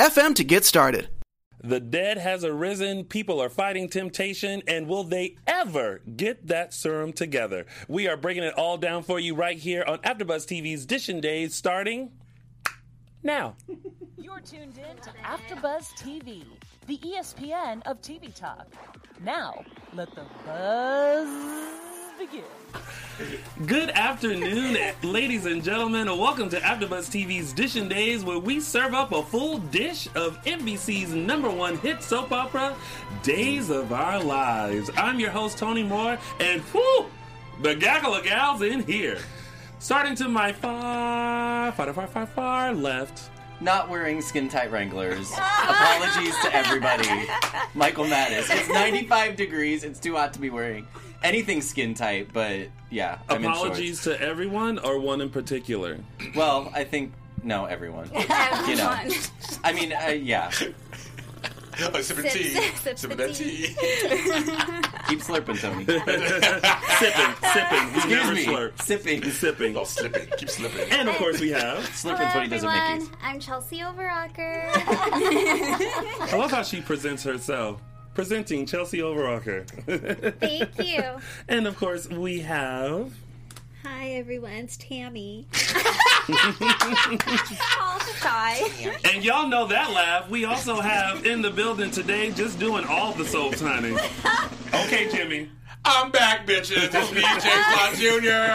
to get started. The dead has arisen, people are fighting temptation, and will they ever get that serum together? We are breaking it all down for you right here on AfterBuzz TV's Dishin' Days, starting now. You're tuned in to AfterBuzz TV, the ESPN of TV talk. Now, let the buzz begin. Good afternoon, ladies and gentlemen, and welcome to AfterBuzz TV's Dishin' Days, where we serve up a full dish of NBC's #1 hit soap opera, Days of Our Lives. I'm your host, Tony Moore, and whew, the gaggle of gals in here. Starting to my far left. Not wearing skin-tight Wranglers. Apologies to everybody. Michael Mattis. It's 95 degrees. It's too hot to be wearing anything skin-tight, but yeah, I'm in shorts. Apologies to everyone or one in particular? Well, I think, no, everyone. You know. I mean, yeah. Oh, sipping tea. Sipping that tea. Keep slurping, Tony. Sipping. We never slurp. Sipping. Oh, slipping. Keep slipping. And of course we have... Slurping Tony doesn't make it. I'm Chelsea Overocker. I love how she presents herself. Presenting Chelsea Overocker. Thank you. And of course we have... Hi, everyone. It's Tammy. Oh, hi. And y'all know that laugh. We also have in the building today just doing all the soaps, honey. Okay, Jimmy. I'm back, bitches. It's me, James Lott Jr.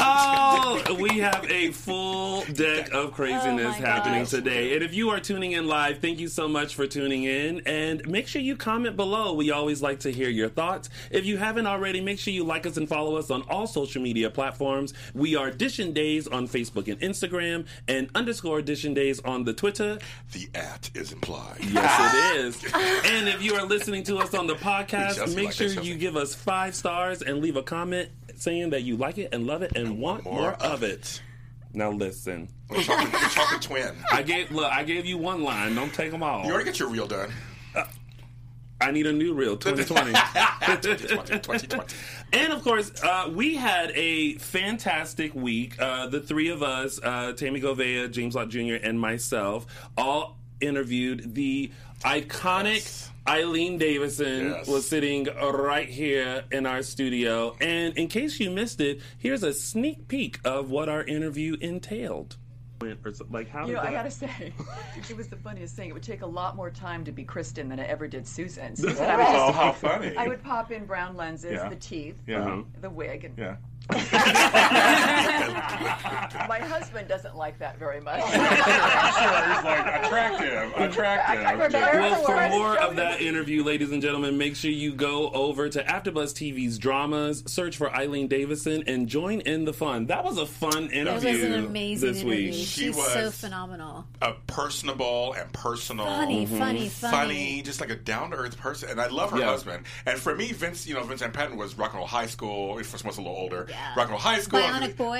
Oh, we have a full deck of craziness happening today. And if you are tuning in live, thank you so much for tuning in. And make sure you comment below. We always like to hear your thoughts. If you haven't already, make sure you like us and follow us on all social media platforms. We are Dishin' Days on Facebook and Instagram, and _Dishin' Days on the Twitter. The at is implied. Yes, it is. And if you are listening to us on the podcast, make sure you give us 5 stars and leave a comment saying that you like it and love it and want more of it. Now listen. We're talking twin. I gave you one line. Don't take them all. You already got your reel done. I need a new reel. 2020. 2020. And of course, we had a fantastic week. The three of us, Tammy Govea, James Lott Jr., and myself, all interviewed the iconic... Yes. Eileen Davison was sitting right here in our studio. And in case you missed it, here's a sneak peek of what our interview entailed. Like, how I gotta say, it was the funniest thing. It would take a lot more time to be Kristen than it ever did Susan. How funny. I would pop in brown lenses, the teeth, the wig, and... Yeah. My husband doesn't like that very much. I'm sure he's like, attractive. Well, for more of that interview, ladies and gentlemen, make sure you go over to AfterBuzz TV's Dramas, search for Eileen Davison, and join in the fun. That was a fun interview. It was an amazing this week. Interview. She was so phenomenal. A personable and personal. Funny, just like a down-to-earth person. And I love her husband. And for me, Vince Van Patten was Rock and Roll High School. It was a little older. Yeah. Rock and Roll High School, Bionic Boy,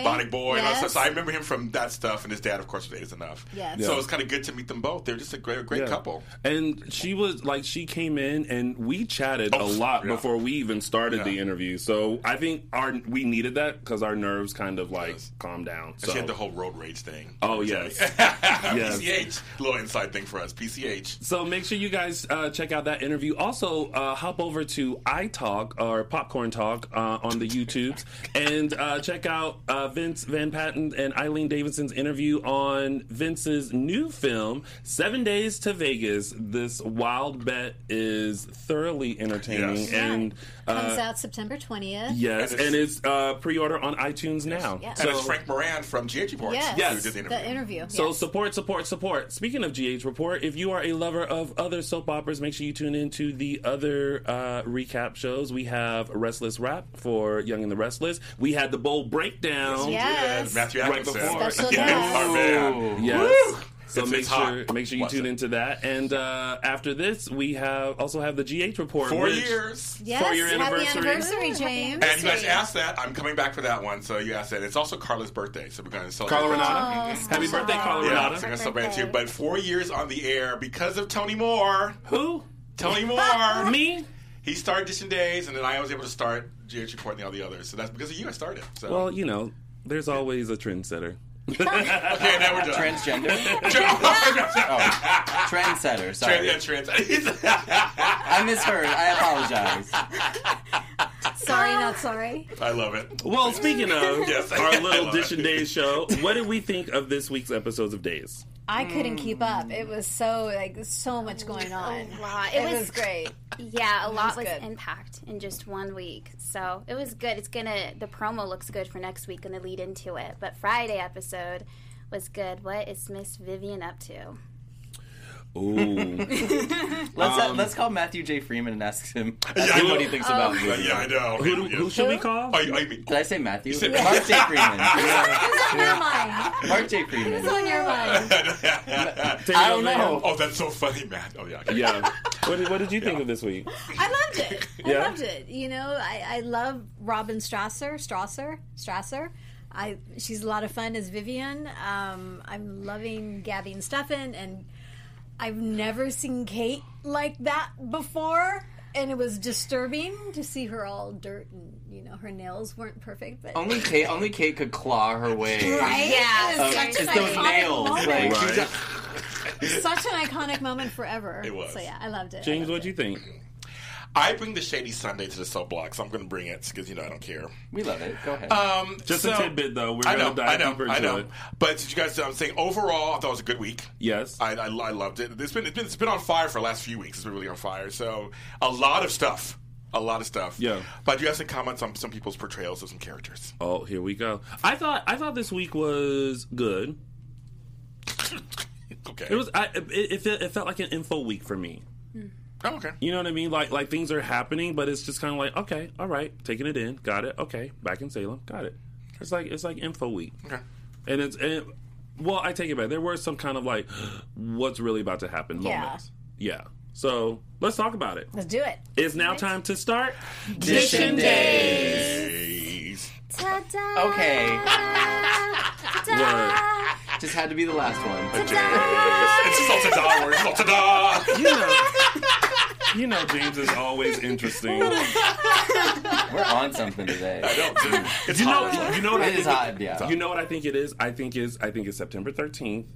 and all that stuff. So I remember him from that stuff, and his dad, of course, was A's Enough. Yes. Yeah. So it was kind of good to meet them both. They're just a great couple. And she was like, she came in, and we chatted a lot before we even started the interview. So I think we needed that because our nerves kind of like calmed down. So. And she had the whole road rage thing. Oh yes, PCH, little inside thing for us, PCH. So make sure you guys check out that interview. Also, hop over to iTalk or Popcorn Talk on the YouTubes. And check out Vince Van Patten and Eileen Davidson's interview on Vince's new film, 7 Days to Vegas. This wild bet is thoroughly entertaining. Yes. And comes out September 20th. Yes, and it's pre-order on iTunes now. Yes. So, and it's Frank Moran from GH Report. Yes, who did the interview. Yes. So support. Speaking of GH Report, if you are a lover of other soap operas, make sure you tune into the other recap shows. We have Restless Rap for Young and the Restless. We had the bold breakdown. Yes. Matthew right before. Special guest. Yes. So make sure you tune into that. And after this, we also have the GH report. 4 years. Yes. 4 year anniversary. Happy anniversary, James. And you guys asked that. I'm coming back for that one. So you asked that. It's also Carla's birthday. So we're going to celebrate. Carla Renata. Mm-hmm. Happy birthday, Carla Renata. I'm going to celebrate too. But 4 years on the air because of Tony Moore. Who? Tony Moore. Me? He started Dishin' Days, and then I was able to start GH Report and all the others. So that's because of you I started. So. Well, you know, there's always a trendsetter. Okay, now we're done. Transgender? Oh, trendsetter, sorry. I misheard. I apologize. Sorry, not sorry. I love it. Well, speaking of our little Dishin' Days show, what did we think of this week's episodes of Days? I couldn't keep up. It was so much going on. A lot. It was great. Yeah, a lot was impact in just 1 week. So it was good. The promo looks good for next week, gonna lead into it. But Friday episode was good. What is Miss Vivian up to? Ooh. Let's call Matthew J. Freeman and ask him what he thinks about Vivian. Yeah, I know. Who should we call? Did I say Matthew? You said Mark J. Freeman. Who's on your mind? Mark J. Freeman. Who's on your mind? I don't know. Oh, that's so funny, Matt. Oh, yeah. Okay. Yeah. What did you think of this week? I loved it. I loved it. You know, I love Robin Strasser. She's a lot of fun as Vivian. I'm loving Gabby and Stefan, and I've never seen Kate like that before, and it was disturbing to see her all dirt and, you know, her nails weren't perfect. But only Kate could claw her way. Right? Yeah. It's those nails. Like, right. Such an iconic moment forever. It was. So, yeah, I loved it. James, what'd you think? I bring the Shady Sunday to the soap block, so I'm going to bring it because, you know, I don't care. We love it. Go ahead. Just a tidbit, though. We're going to dive deeper into it. But did you guys know what I'm saying? Overall, I thought it was a good week. Yes. I loved it. It's been on fire for the last few weeks. It's been really on fire. So a lot of stuff. Yeah. But you have some comments on some people's portrayals of some characters. Oh, here we go. I thought this week was good. Okay. It felt like an info week for me. Mm. Oh, okay. You know what I mean? Like things are happening, but it's just kind of like, okay, all right, taking it in, got it. Okay, back in Salem, got it. It's like info week. Okay. And well, I take it back. There were some kind of like, what's really about to happen moments. Yeah. So let's talk about it. Let's do it. It's now time to start Dishin' Days. Ta-da. Okay. Ta-da. Just had to be the last one. It's just all ta-da. We're all ta-da. You know, James is always interesting. We're on something today. I don't do it. You know what I think it is? I think it's September 13th.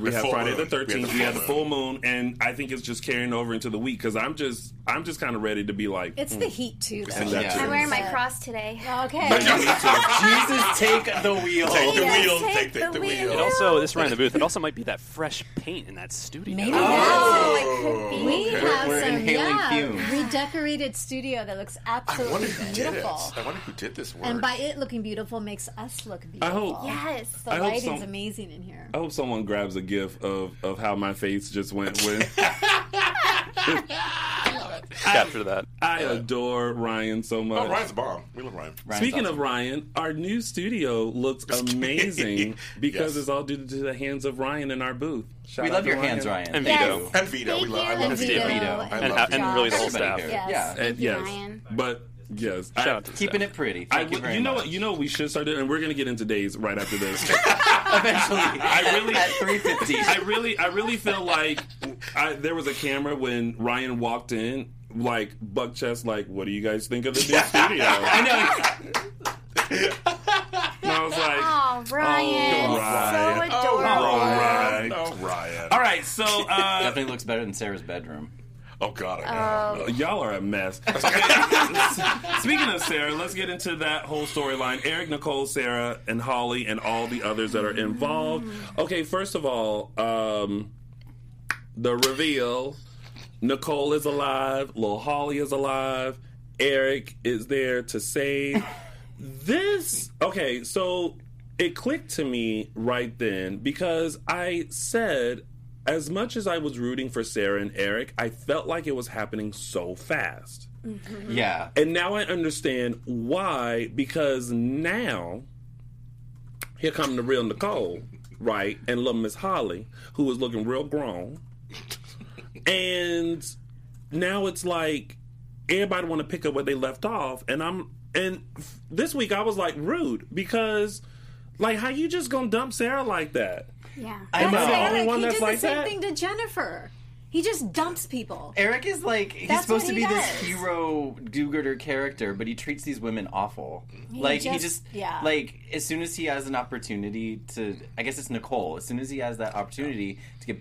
We have Friday the 13th. We have the full moon, and I think it's just carrying over into the week because I'm just kind of ready to be like. It's the heat too, though. I'm wearing my cross today. Okay. Jesus, take the wheel. Take the wheel. Take the wheel. And also, this around the booth. It also might be that fresh paint in that studio. Maybe that's it could be. We're inhaling fumes. Redecorated studio that looks absolutely beautiful. I wonder who did this work. And by it looking beautiful makes us look beautiful. I hope. Yes. The lighting's amazing in here. I hope someone grabs a gif of how my face just went when. I love it. After that, I adore Ryan so much. Oh, Ryan's a bomb. We love Ryan. Speaking of Ryan, our new studio looks amazing because it's all due to the hands of Ryan in our booth. We love your hands, Ryan. And Vito. Yes. And Vito. I love Vito. And really the whole staff. Yes. But. Yes. Keeping it pretty. Thank you very much. You know we should start doing, and we're going to get into Days right after this. Eventually. At 3:50. I really feel like there was a camera when Ryan walked in, like, buck chest, like, what do you guys think of the new studio? I know. And I was like, oh, Ryan. Ryan. So adorable. Ryan. All right, so. Definitely looks better than Sarah's bedroom. Oh, God. Y'all are a mess. Speaking of Sarah, let's get into that whole storyline. Eric, Nicole, Sarah, and Holly, and all the others that are involved. Okay, first of all, the reveal. Nicole is alive. Lil Holly is alive. Eric is there to save. Okay, so it clicked to me right then because I said, as much as I was rooting for Sarah and Eric, I felt like it was happening so fast. Mm-hmm. Yeah. And now I understand why, because now, here come the real Nicole, right? And little Miss Holly, who was looking real grown. And now it's like, everybody want to pick up where they left off. And this week I was like, rude, because, like, how you just gonna dump Sarah like that? Yeah. Am I the only one that's like that? He did the same thing to Jennifer. He just dumps people. Eric is like, he's supposed to be this hero do-gooder character, but he treats these women awful. Like, he just, like, as soon as he has an opportunity to, I guess it's Nicole, as soon as he has that opportunity to get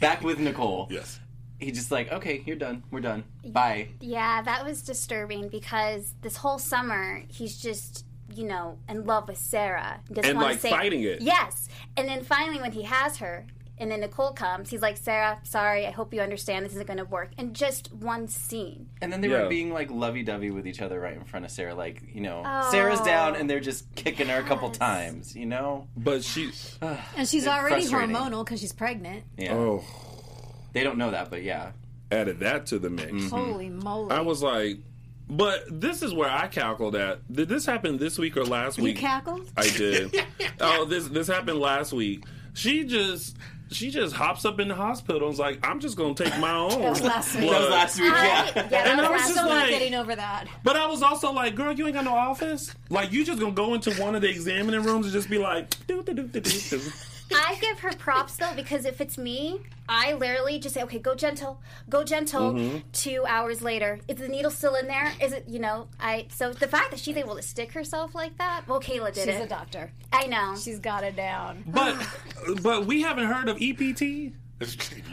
back with Nicole. Yes. He's just like, okay, you're done. We're done. Bye. Yeah, that was disturbing because this whole summer, he's just, you know, in love with Sarah. And like fighting it. Yes. And then finally when he has her, and then Nicole comes, he's like, Sarah, sorry, I hope you understand this isn't going to work. And just one scene. And then they were being like lovey-dovey with each other right in front of Sarah. Like, you know, Sarah's down and they're just kicking her a couple times, you know? But she's... and she's already hormonal because she's pregnant. Yeah. Oh. They don't know that, but yeah. Added that to the mix. Mm-hmm. Holy moly. I was like, but this is where I cackled at. Did this happen this week or last week? You cackled? I did. Oh, this happened last week. She just hops up in the hospital and is like, I'm just going to take my own. That was last week. Yeah. And I was just like, getting over that. But I was also like, girl, you ain't got no office? Like, you just going to go into one of the examining rooms and just be like, do. I give her props, though, because if it's me, I literally just say, okay, go gentle. Mm-hmm. 2 hours later, is the needle still in there? Is it, you know, so the fact that she's able to stick herself like that, well, Kayla did it. She's a doctor. I know. She's got it down. But we haven't heard of EPT?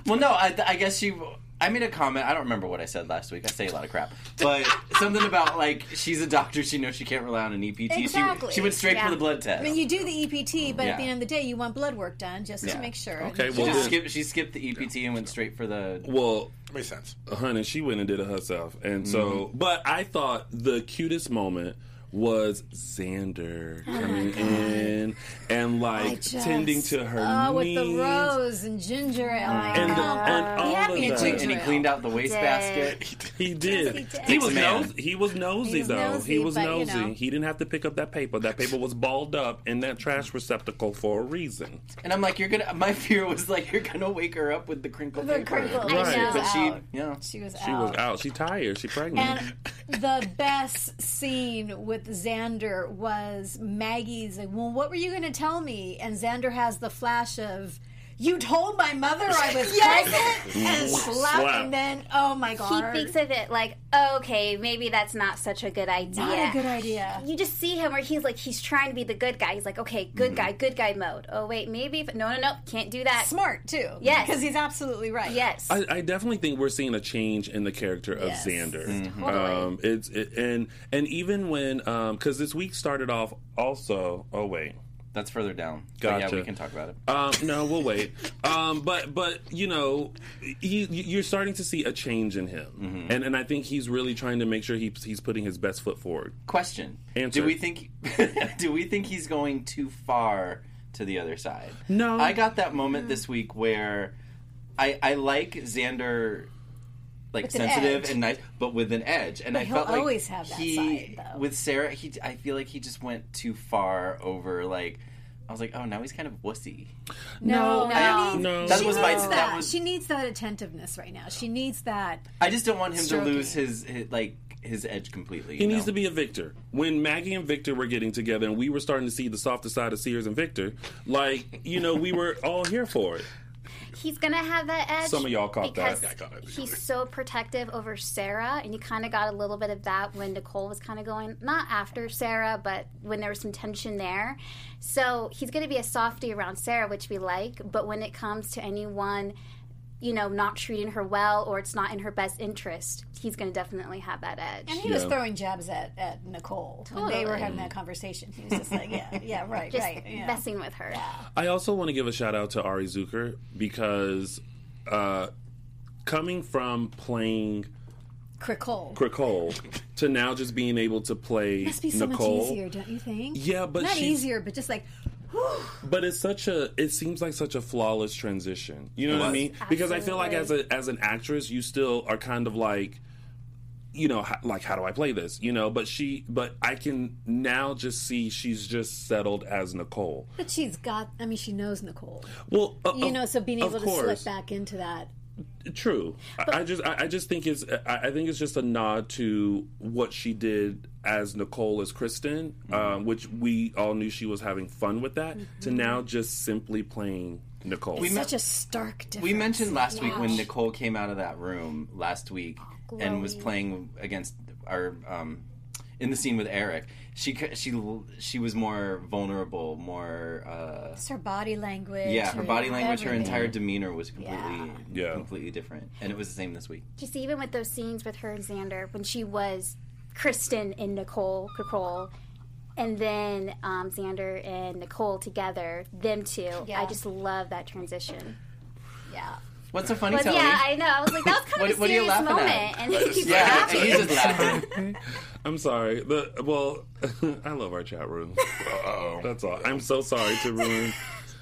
Well, no, I guess she... I made a comment. I don't remember what I said last week. I say a lot of crap. But something about, like, she's a doctor. She knows she can't rely on an EPT. Exactly. She went straight for the blood test. I mean, you do the EPT, but at the end of the day, you want blood work done just to make sure. Okay, well, she skipped the EPT and went straight for the... Well... That makes sense. Honey, she went and did it herself. And so... But I thought the cutest moment was Xander coming in and like tending to her knees. With the rose and ginger ale. And he cleaned out the wastebasket. He did. Yes, he did. He was nosy, though. You know. He didn't have to pick up that paper. That paper was balled up in that trash receptacle for a reason. And I'm like, my fear was like, you're going to wake her up with the crinkled paper. Right. But she was out. She tired. She pregnant. And the best scene with Xander was Maggie's like, well, what were you going to tell me? And Xander has the flash of, you told my mother I was pregnant, and slap, and then, oh my God. He thinks of it like, okay, maybe that's not such a good idea. Not a good idea. You just see him where he's like, he's trying to be the good guy. He's like, okay, good guy mode. Oh, wait, maybe, no, can't do that. Smart, too. Yes. Because he's absolutely right. Yes. I definitely think we're seeing a change in the character of Xander. Mm-hmm. Totally. And even when, because this week started off also, oh, wait. That's further down. Gotcha. But yeah, we can talk about it. No, we'll wait. But you know, you're starting to see a change in him, mm-hmm. and I think he's really trying to make sure he's putting his best foot forward. Question: answer. Do we think he's going too far to the other side? No. I got that moment this week where I like Xander. Like with sensitive and nice, but with an edge, and but I felt like always have that side, though. With Sarah, I feel like he just went too far over. Like I was like, oh, now he's kind of wussy. No. She needs that attentiveness right now. She needs that. I just don't want him to lose his like. His edge completely. He needs to be a Victor. When Maggie and Victor were getting together and we were starting to see the softer side of Sears and Victor, like, you know, we were all here for it. He's going to have that edge. Some of y'all caught that. Yeah, I caught it. He's so protective over Sarah, and you kind of got a little bit of that when Nicole was kind of going, not after Sarah, but when there was some tension there. So he's going to be a softie around Sarah, which we like, but when it comes to anyone, you know, not treating her well or it's not in her best interest, he's going to definitely have that edge. And he was throwing jabs at Nicole when they were having that conversation. He was just like, right, messing with her. Yeah. I also want to give a shout out to Ari Zucker because coming from playing Cricole to now just being able to play Nicole. Must be so much easier, don't you think? Yeah, but not easier, but just like... But it seems like such a flawless transition. You know what I mean? Because I feel like as an actress, you still are kind of like, you know, like, how do I play this? You know, but I can now just see she's just settled as Nicole. But she's got, I mean, she knows Nicole. Well, you know, so being able to slip back into that. True. But, I just think it's, I think it's just a nod to what she did as Nicole as Kristen, mm-hmm. Which we all knew she was having fun with that, mm-hmm. to now just simply playing Nicole. It's such a stark difference. We mentioned last week when Nicole came out of that room last week and was playing against our in the scene with Eric. She was more vulnerable, more. It's her body language. Yeah, her body language, everything. Her entire demeanor was completely different, and it was the same this week. Just even with those scenes with her and Xander when she was Kristen and Nicole. And then Xander and Nicole together, them two. Yeah. I just love that transition. Yeah. What's so funny, Tony? Yeah, I know. I was like, that was kind of a serious moment. At? And he keeps laughing. He's just laughing. I'm sorry. I love our chat room. Uh-oh. That's all. I'm so sorry to ruin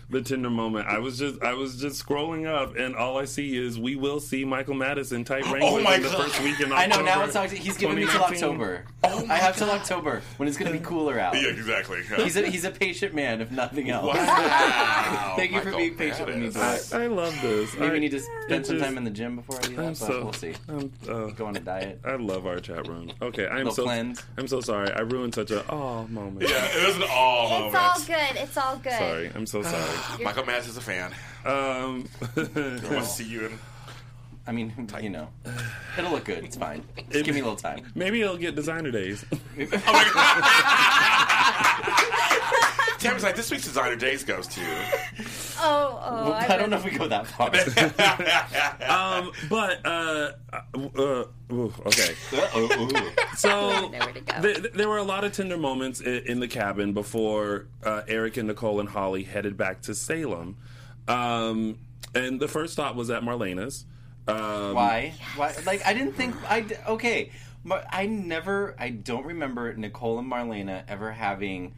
the Tinder moment. I was just scrolling up, and all I see is we will see Michael Madison type ranking the first week in October. I know, now it's October. He's giving me till October. Oh, I have till October when it's going to be cooler out. Yeah, exactly. Yeah. He's a patient man, if nothing else. Wow. Thank you for being patient with me. I love this. Maybe we need to spend some time in the gym before I do that, but we'll see. Go on a diet. I love our chat room. Okay, I'm so sorry. I ruined such an aw moment. Yeah, it was an aw moment. It's all good. It's all good. Sorry, I'm so sorry. Michael Madsen is a fan. I want to see you in... I mean, you know. It'll look good. It's fine. Just give me a little time. Maybe it'll get designer days. Oh, my God. Tammy's like, this week's designer days goes to... Oh, I don't know if we go that far. Okay. So there were a lot of tender moments in the cabin before Eric and Nicole and Holly headed back to Salem, and the first stop was at Marlena's. Why? Yes. Why? Like, I didn't think. Okay, I don't remember Nicole and Marlena ever having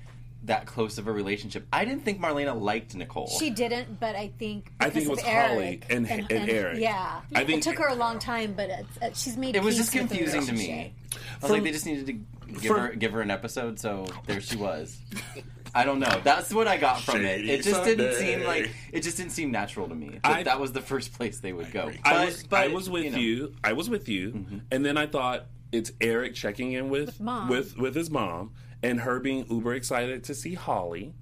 that close of a relationship. I didn't think Marlena liked Nicole. She didn't, but I think it was Holly and Eric. Yeah. I think it took her a long time, but she's made peace with it. It was just confusing to me. I was like, they just needed to give her an episode, so there she was. I don't know. That's what I got from it. It just didn't seem like natural to me. That was the first place they would go. But I was with you. I was with you, mm-hmm. and then I thought it's Eric checking in with his mom. And her being uber excited to see Holly.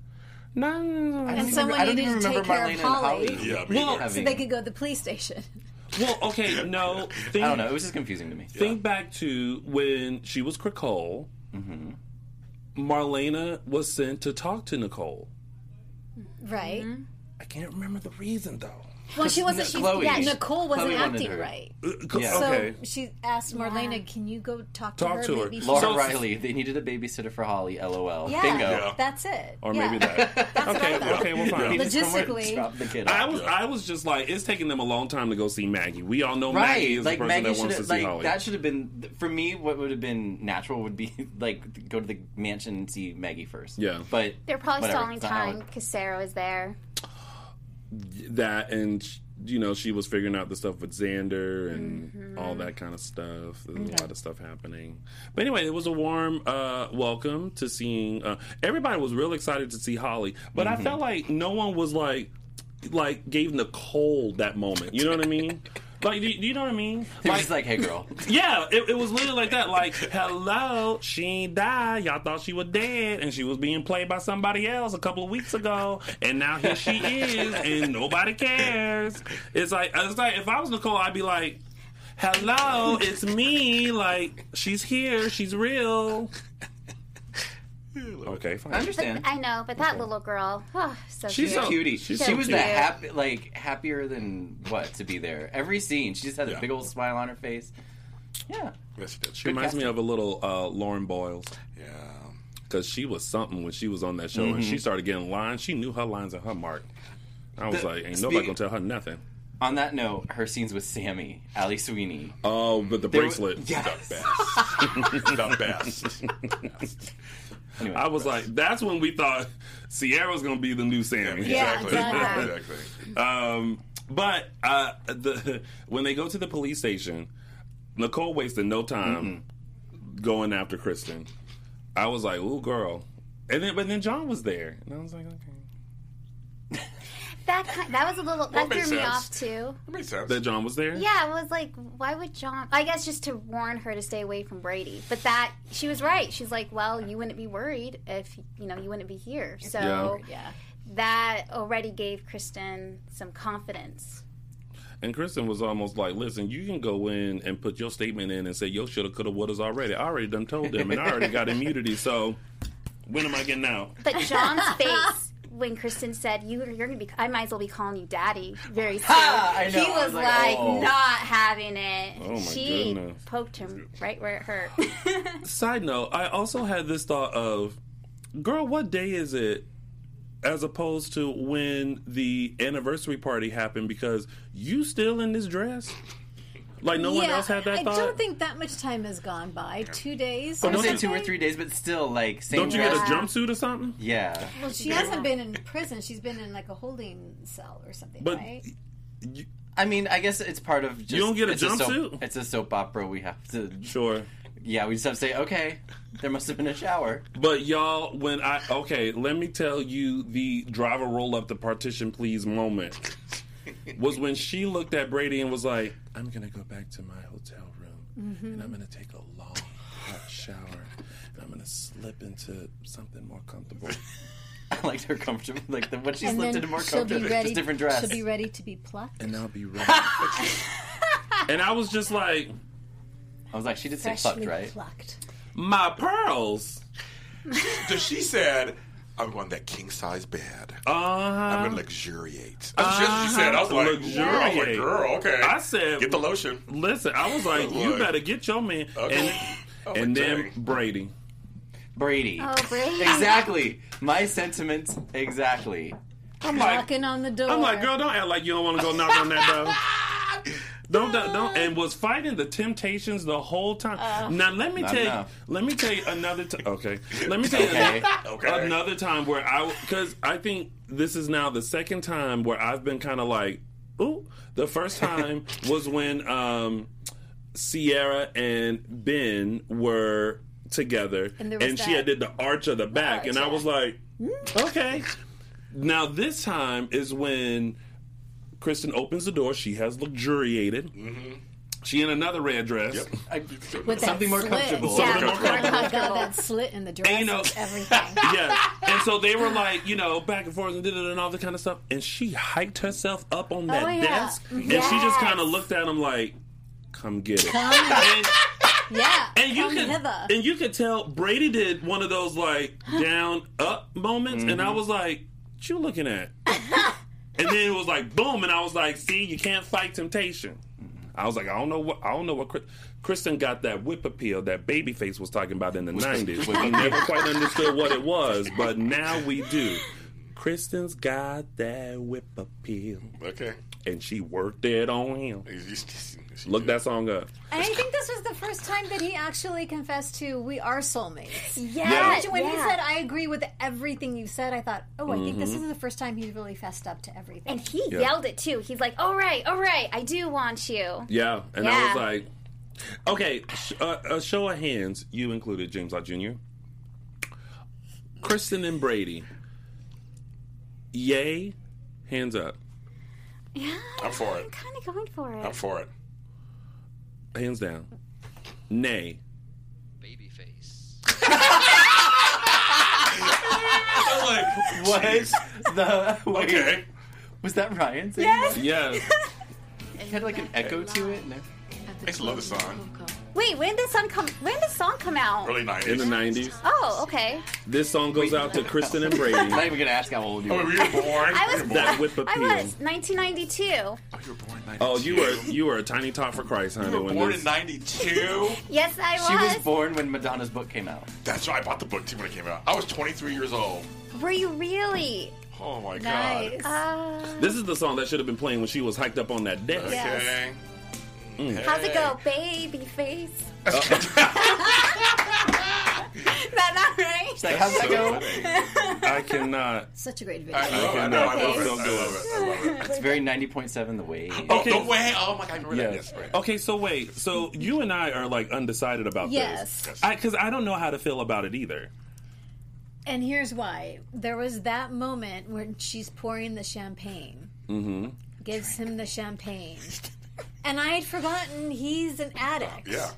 No. And someone needed to take care of Holly. Yeah, so they could go to the police station. Well, okay, no. I don't know. It was just confusing to me. Think back to when she was Cricole. Mm-hmm. Marlena was sent to talk to Nicole. Right. Mm-hmm. I can't remember the reason, though. Well, she wasn't. Nicole wasn't acting right. Yeah. So she asked Marlena, "Can you go talk to her?" Maybe Laura Riley. They needed a babysitter for Holly. LOL. Yeah, bingo. Yeah. That's it. Or maybe that. That's okay. Well, fine. Logistically, I was just like, it's taking them a long time to go see Maggie. We all know Maggie is the person that wants to see Holly. That should have been for me. What would have been natural would be like go to the mansion and see Maggie first. Yeah, but they're probably stalling time because Sarah was there. That and, you know, she was figuring out the stuff with Xander and mm-hmm. all that kind of stuff. There's a lot of stuff happening. But anyway, it was a warm welcome to seeing... everybody was real excited to see Holly. But mm-hmm. I felt like no one was like gave Nicole that moment. You know what I mean? Like, do you know what I mean? It was just like, hey, girl. Yeah, it was literally like that. Like, hello, she died. Y'all thought she was dead, and she was being played by somebody else a couple of weeks ago, and now here she is, and nobody cares. It's like if I was Nicole, I'd be like, hello, it's me. Like, she's here. She's real. Okay, fine. I understand. I know, but that little girl, she's cute. She's so cutie. She was the happier than what to be there. Every scene, she just had a big old smile on her face. Yeah, yes, she did. She reminds me of a little Lauren Boyles. Yeah, because she was something when she was on that show, mm-hmm. and she started getting lines. She knew her lines and her mark. I was like, ain't nobody gonna tell her nothing. On that note, her scenes with Sammy, Ali Sweeney. Oh, but the bracelet. Yes. The best. Anyway, I was like, that's when we thought Sierra was going to be the new Sammy. Yeah, exactly. But when they go to the police station, Nicole wasted no time going after Kristen. I was like, ooh, girl. And then, but then John was there. And I was like, okay. That was a little... That threw me off, too. That makes sense. That John was there? Yeah, I was like, why would John... I guess just to warn her to stay away from Brady. But that... She was right. She's like, well, you wouldn't be worried if, you know, you wouldn't be here. So that already gave Kristen some confidence. And Kristen was almost like, listen, you can go in and put your statement in and say, yo, shoulda, coulda, wouldas already. I already done told them, and I already got immunity, so when am I getting out? But John's face... When Kristen said, you're going to be... I might as well be calling you daddy very soon. I know. He was like oh. Not having it. Oh, my she goodness. Poked him right where it hurt. Side note, I also had this thought of, girl, what day is it? As opposed to when the anniversary party happened, because you still in this dress? Like, no one else had that thought? I don't think that much time has gone by. 2 days? I would say 2 or 3 days, but still, like, same Don't you dress. Get a jumpsuit or something? Yeah. Well, she hasn't been in prison. She's been in, like, a holding cell or something, but right? I mean, I guess it's part of just... You don't get a jumpsuit? It's a soap opera. We have to... Sure. Yeah, we just have to say, okay, there must have been a shower. But, y'all, when I... Okay, let me tell you the driver roll up the partition, please moment. Was when she looked at Brady and was like, I'm going to go back to my hotel room, and I'm going to take a long, hot shower, and I'm going to slip into something more comfortable. I liked her comfortable. Like, what she slipped into more comfortable. Just different dress. She'll be ready to be plucked. And I'll be ready. And I was just like... I was like, she did say plucked, right? Plucked. My pearls! So she said... I want that king-size bed. I'm going to luxuriate. That's just what she said. I was like, luxuriate. Girl, okay. I said... Get the lotion. Listen, I was like, you better get your man. Okay. And then Brady. Brady. Oh, Brady. Exactly. My sentiments, exactly. I'm like... Knocking on the door. I'm like, girl, don't act like you don't want to go knock on that door. Don't and was fighting the Temptations the whole time. Now let me tell you another time. Okay, let me tell you another time where I, because I think this is now the second time where I've been kind of like, ooh. The first time was when Sierra and Ben were together, and she had did the arch of the back, and I was like, okay. Now this time is when Kristen opens the door. She has luxuriated. Mm-hmm. She in another red dress. Yep. With something more comfortable. Yeah. Something more comfortable. Oh my God, that slit in the dress and, you know, everything. Yeah. And so they were like, you know, back and forth and all that kind of stuff. And she hiked herself up on that desk. And she just kind of looked at him like, come get it. And you could tell Brady did one of those like down up moments. Mm-hmm. And I was like, what you looking at? And then it was like, boom, and I was like, see, you can't fight temptation. I was like, I don't know what Kristen got that whip appeal that Babyface was talking about in the 90s. We never quite understood what it was, but now we do. Kristen's got that whip appeal. Okay. And she worked it on him. Look that song up. And I think this was the first time that he actually confessed to, we are soulmates. Yeah. When he said, I agree with everything you said, I thought, I think this is the first time he's really fessed up to everything. And he yelled it, too. He's like, all right, I do want you. Yeah. And I was like, okay, a show of hands, you included, James Lott Jr., Kristen and Brady. Yay, hands up. Yeah, I'm for it. I'm kind of going for it. I'm for it. Hands down. Nay. Babyface. I'm like, what the... Wait. Okay. Was that Ryan saying that? Yes. It had like an echo to it. No. I just love the song. Wait, when did this song come out? Early 90s. In the 90s. Oh, okay. This song goes out to Kristen and Brady. I'm not even going to ask how old you were. Oh, were you born? I was 1992. Oh, you were born in 92. Oh, you were a tiny tot for Christ, honey. You were born in 92? Yes, I was. She was born when Madonna's book came out. That's right. I bought the book too when it came out. I was 23 years old. Were you really? Oh, my God. This is the song that should have been playing when she was hiked up on that deck. Okay. Yes. Mm. How's it go, baby face? Is that not right? She's like, how's that go? I cannot. Such a great video. I love it. It's very 90.7 The Way. Okay. The Way. Oh my God, I remember that. Yes. Right. Okay, so wait. So you and I are like undecided about this. Yes. Because I don't know how to feel about it either. And here's why. There was that moment when she's pouring the champagne. Mm-hmm. Gives him the champagne. And I had forgotten he's an addict. Yeah.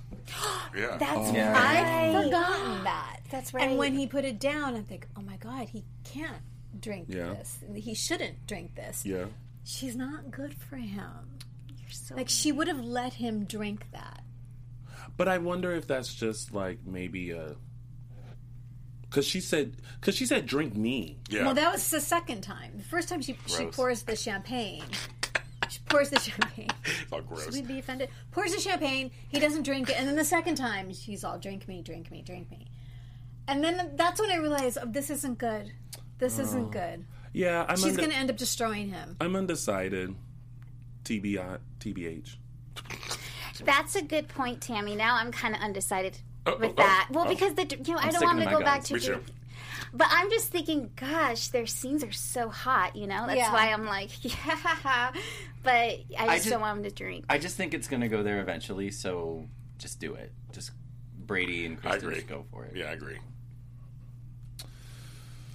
Yeah. That's right. I'd forgotten that. That's right. And when he put it down, I'm thinking, oh my God, he can't drink this. He shouldn't drink this. Yeah. She's not good for him. You're so like, she would have let him drink that. But I wonder if that's just like maybe a... Because she said, drink me. Yeah. Well, that was the second time. The first time she pours the champagne. She pours the champagne. It's all gross. Should we be offended? Pours the champagne. He doesn't drink it. And then the second time, she's all, drink me, drink me, drink me. And then that's when I realized, oh, this isn't good. This isn't good. Yeah. She's going to end up destroying him. I'm undecided. TBH. That's a good point, Tammy. Now I'm kind of undecided. With that. Well, because I don't want to go back to sure. But I'm just thinking, gosh, their scenes are so hot, you know? That's why I'm like, yeah. But I just don't want them to drink. I just think it's going to go there eventually, so just do it. Just Brady and Kristen just go for it. Yeah, I agree.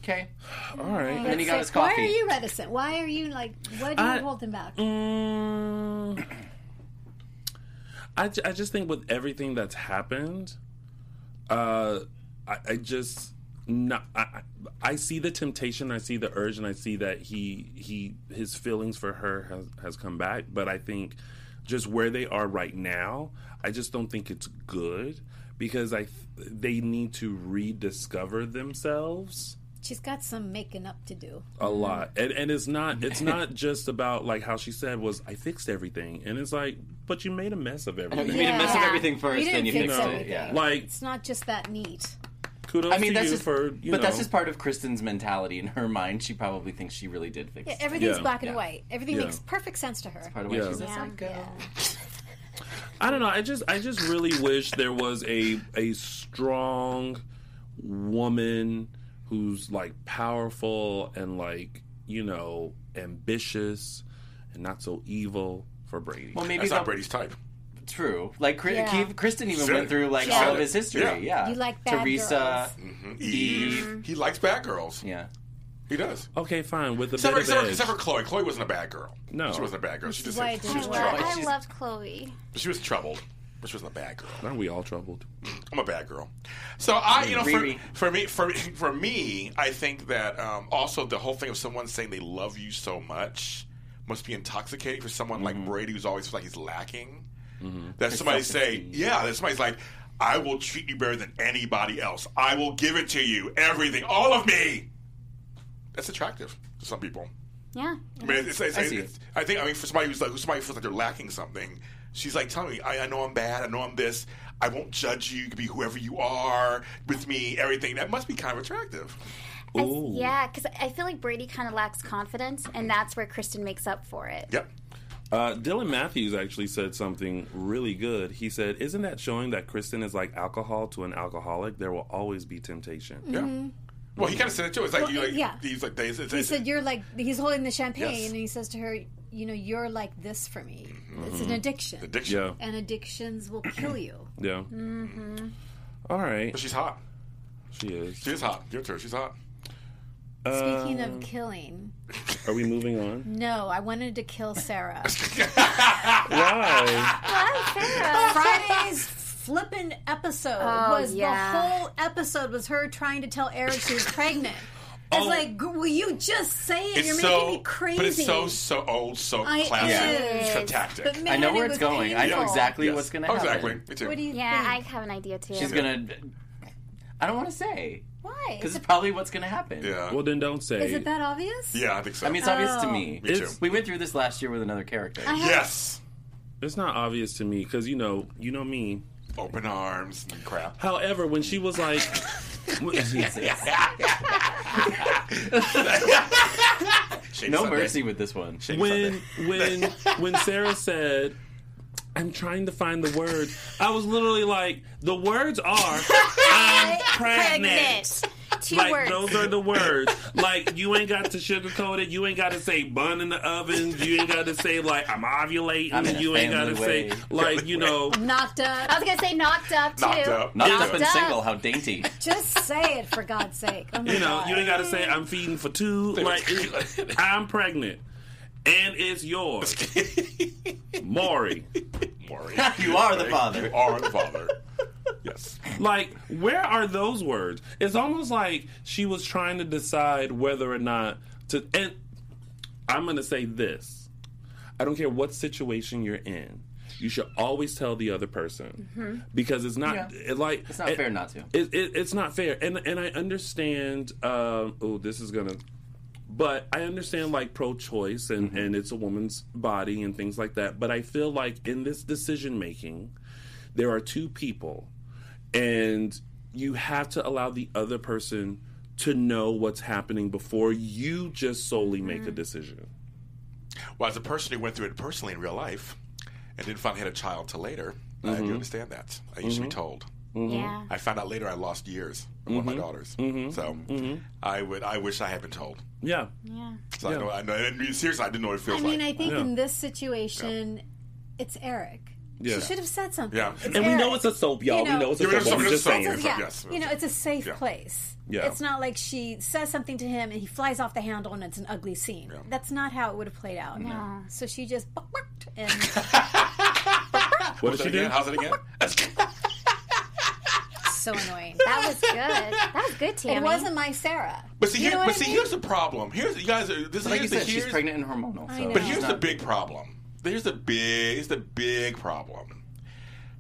Okay. All right. And then he got his coffee. Why are you reticent? Why are you like, what do you hold him back? I just think with everything that's happened... I see the temptation, I see the urge, and I see that his feelings for her has come back. But I think just where they are right now, I just don't think it's good because they need to rediscover themselves. She's got some making up to do. A lot, and it's not just about like how she said was I fixed everything, and it's like, but you made a mess of everything. You made a mess of everything first, then you fixed it. Yeah. Like it's not just that neat. Kudos to you for you know. But that's just part of Kristen's mentality. In her mind, she probably thinks she really did fix it. Yeah, everything's black and white. Everything makes perfect sense to her. It's part of why she's a psycho. Yeah. I don't know. I just really wish there was a strong woman. Who's like powerful and like you know ambitious and not so evil for Brady. Well, maybe that's not Brady's type. True, like Kristen even went through like all of his history. Yeah, you like bad Teresa, girls. Mm-hmm. Eve. He likes bad girls. Yeah, he does. Okay, fine. With the except for Chloe. Chloe wasn't a bad girl. No, she wasn't a bad girl. She just she was troubled. I loved Chloe. But she was troubled. Which wasn't a bad girl. Aren't we all troubled? I'm a bad girl. So for me, I think that also the whole thing of someone saying they love you so much must be intoxicating for someone like Brady who's always like he's lacking. Mm-hmm. That somebody that somebody's like, I will treat you better than anybody else. I will give it to you, everything, all of me. That's attractive to some people. Yeah, I mean, I think for somebody who's like somebody feels like they're lacking something. She's like, tell me, I know I'm bad, I know I'm this, I won't judge you, you can be whoever you are, with me, everything. That must be kind of attractive. Yeah, because I feel like Brady kind of lacks confidence, and that's where Kristen makes up for it. Yep. Dylan Matthews actually said something really good. He said, isn't that showing that Kristen is like alcohol to an alcoholic? There will always be temptation. Mm-hmm. Yeah. Well, he kind of said it too. It's like, he's like, he said, you're like, he's holding the champagne, and he says to her, you know, you're like this for me. Mm-hmm. It's an addiction. And addictions will kill you. Yeah. Mm-hmm. All right. But she's hot. She is. She is hot. Give it to her. She's hot. Speaking of killing. Are we moving on? No, I wanted to kill Sarah. Why? Sarah. Fridays. Flippin' episode the whole episode was her trying to tell Eric she was pregnant. It's like, will you just say it? You're making me crazy. But it's so old, so classic tactic. But man, I know where it's going. Painful. I know exactly what's going to happen. Exactly. Me too. What do you think? I have an idea too. She's going to. I don't want to say. Why? Because it's probably what's going to happen. Yeah. Well, then don't say. Is it that obvious? Yeah, I think so. I mean, it's obvious to me. Me too. We went through this last year with another character. Yes. It's not obvious to me because you know me. Open arms and crap. However, when she was like... no mercy with this one. When Sarah said, I'm trying to find the word, I was literally like, the words are, I'm pregnant. two words. Those are the words. Like, you ain't got to sugarcoat it. You ain't got to say bun in the oven. You ain't got to say, like, I'm ovulating. You ain't got to say, like, you know. Knocked up. I was going to say knocked up, too. Knocked up. Knocked up and single. How dainty. Just say it, for God's sake. Oh my God. You ain't got to say, I'm feeding for two. Like, I'm pregnant. And it's yours. Maury. You are the father. You are the father. Yes. Like, where are those words? It's almost like she was trying to decide whether or not to... And I'm going to say this. I don't care what situation you're in. You should always tell the other person. Mm-hmm. Because it's not... Yeah. It's not fair not to. It's not fair. And I understand... this is going to... But I understand, like, pro-choice and it's a woman's body and things like that. But I feel like in this decision-making, there are two people. And you have to allow the other person to know what's happening before you just solely make a decision. Well, as a person who went through it personally in real life and didn't finally had a child till later, I do understand that. I used to be told. Mm-hmm. Yeah. I found out later I lost years with one of my daughters. Mm-hmm. So I wish I had been told. Yeah. Yeah. So yeah. I know. I mean, seriously, I didn't know what it feels like. I think in this situation, it's Eric. Yeah. She should have said something. Yeah. And Eric. We know it's a soap, y'all. We know it's a soap. We're just saying. It's a safe place. Yeah. It's not like she says something to him and he flies off the handle and it's an ugly scene. Yeah. That's not how it would have played out. No. So she just... And what did she do? How's it again? So annoying. That was good. That was good, Tammy. It wasn't my Sarah. But see, here's the problem. Here's you guys. She's pregnant and hormonal. So. But here's the big problem. Here's the big problem.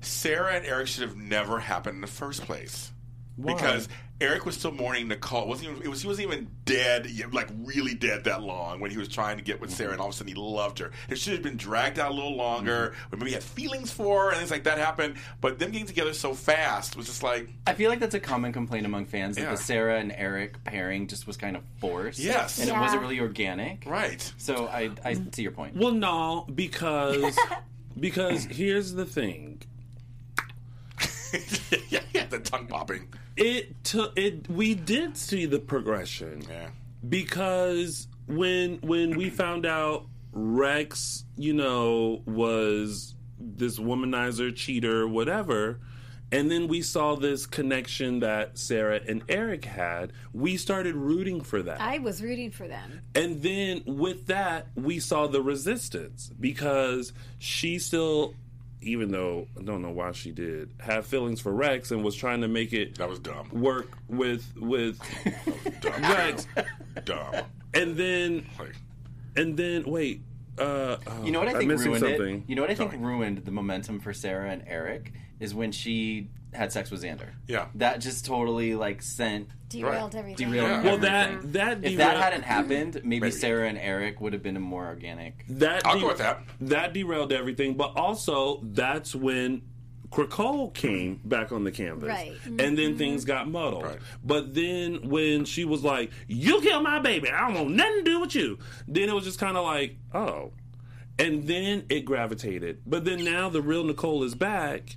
Sarah and Eric should have never happened in the first place. Why? Because Eric was still mourning Nicole. He wasn't even dead, like really dead that long when he was trying to get with Sarah, and all of a sudden he loved her. It should have been dragged out a little longer. Maybe he had feelings for her and things like that happened. But them getting together so fast was just like... I feel like that's a common complaint among fans, that the Sarah and Eric pairing just was kind of forced. Yes. And it wasn't really organic. Right. So I see your point. Well, no, because here's the thing. The tongue popping. We did see the progression. Yeah. Because when we found out Rex, was this womanizer, cheater, whatever, and then we saw this connection that Sarah and Eric had, we started rooting for that. I was rooting for them. And then with that, we saw the resistance, because she still... even though I don't know why she did, have feelings for Rex and was trying to make it work with Rex. Dumb. And then wait. You know what I think ruined something. You know what I think ruined the momentum for Sarah and Eric is when she had sex with Xander. Yeah. That just totally derailed everything. Well, if that hadn't happened, maybe Sarah and Eric would have been a more organic. I'll go with that. That derailed everything, but also that's when Krakow came back on the canvas. Right. And then things got muddled. Right. But then when she was like, you kill my baby, I don't want nothing to do with you. Then it was just kind of like, oh. And then it gravitated. But then now the real Nicole is back.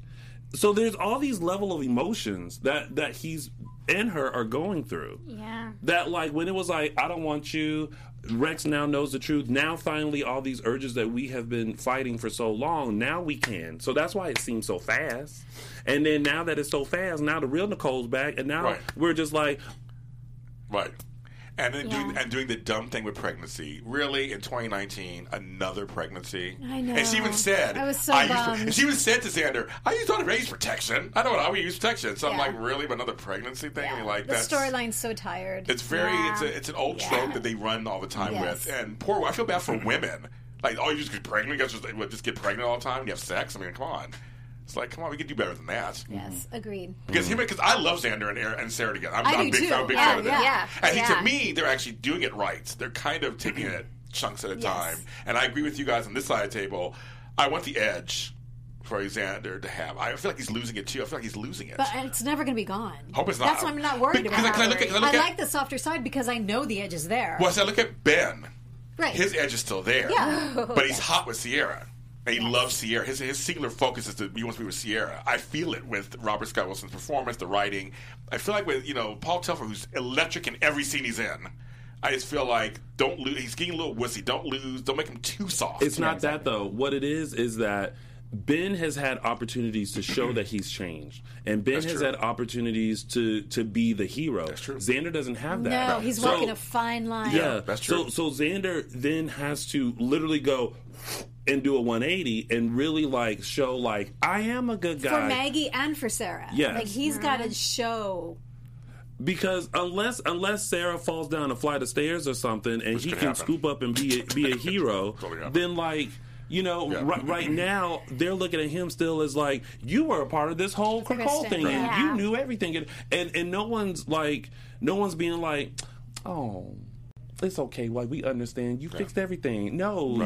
So there's all these level of emotions that he's and her are going through. Yeah. That when it was I don't want you, Rex now knows the truth. Now finally all these urges that we have been fighting for so long, now we can. So that's why it seems so fast. And then now that it's so fast, now the real Nicole's back, and now we're just like... Right. And then doing the dumb thing with pregnancy. Really, in 2019, another pregnancy. I know. And she even said, I was so bummed. And she even said to Xander, I used age protection. I don't know. I would use protection. So I'm like, really? But another pregnancy thing? Yeah. I mean, the storyline's so tired. It's very, it's an old trope that they run all the time with. And I feel bad for women. Like, you just get pregnant. You guys just get pregnant all the time and you have sex. I mean, come on. It's like, come on, we can do better than that. Yes, agreed. Because I love Xander and Sarah together. I'm a big fan of them. Yeah, and to me, they're actually doing it right. They're kind of taking it chunks at a time. And I agree with you guys on this side of the table. I want the edge for Xander to have. I feel like he's losing it, too. But it's never going to be gone. Hope it's not. That's why I'm not worried about it. I like the softer side because I know the edge is there. Well, I look at Ben. Right. His edge is still there. Yeah. But he's hot with Sierra. And he loves Sierra. His singular focus is that he wants to be with Sierra. I feel it with Robert Scott Wilson's performance, the writing. I feel like with, you know, Paul Telfer, who's electric in every scene he's in. I just feel like don't lose. He's getting a little wussy. Don't lose. Don't make him too soft. It's not that, though. What it is that Ben has had opportunities to show that he's changed. And Ben has had opportunities to be the hero. That's true. Xander doesn't have that. No, he's walking a fine line. Yeah, that's true. So Xander then has to literally go and do a 180 and really, like, show, like, I am a good guy. For Maggie and for Sarah. Yeah. Like, he's got to show... Because unless Sarah falls down a flight of stairs or something, and he can scoop up and be a hero, totally then, like, you know, right now they're looking at him still as like, you were a part of this whole thing, and you knew everything, and no one's being like, oh, it's okay, like we understand, you fixed everything. No,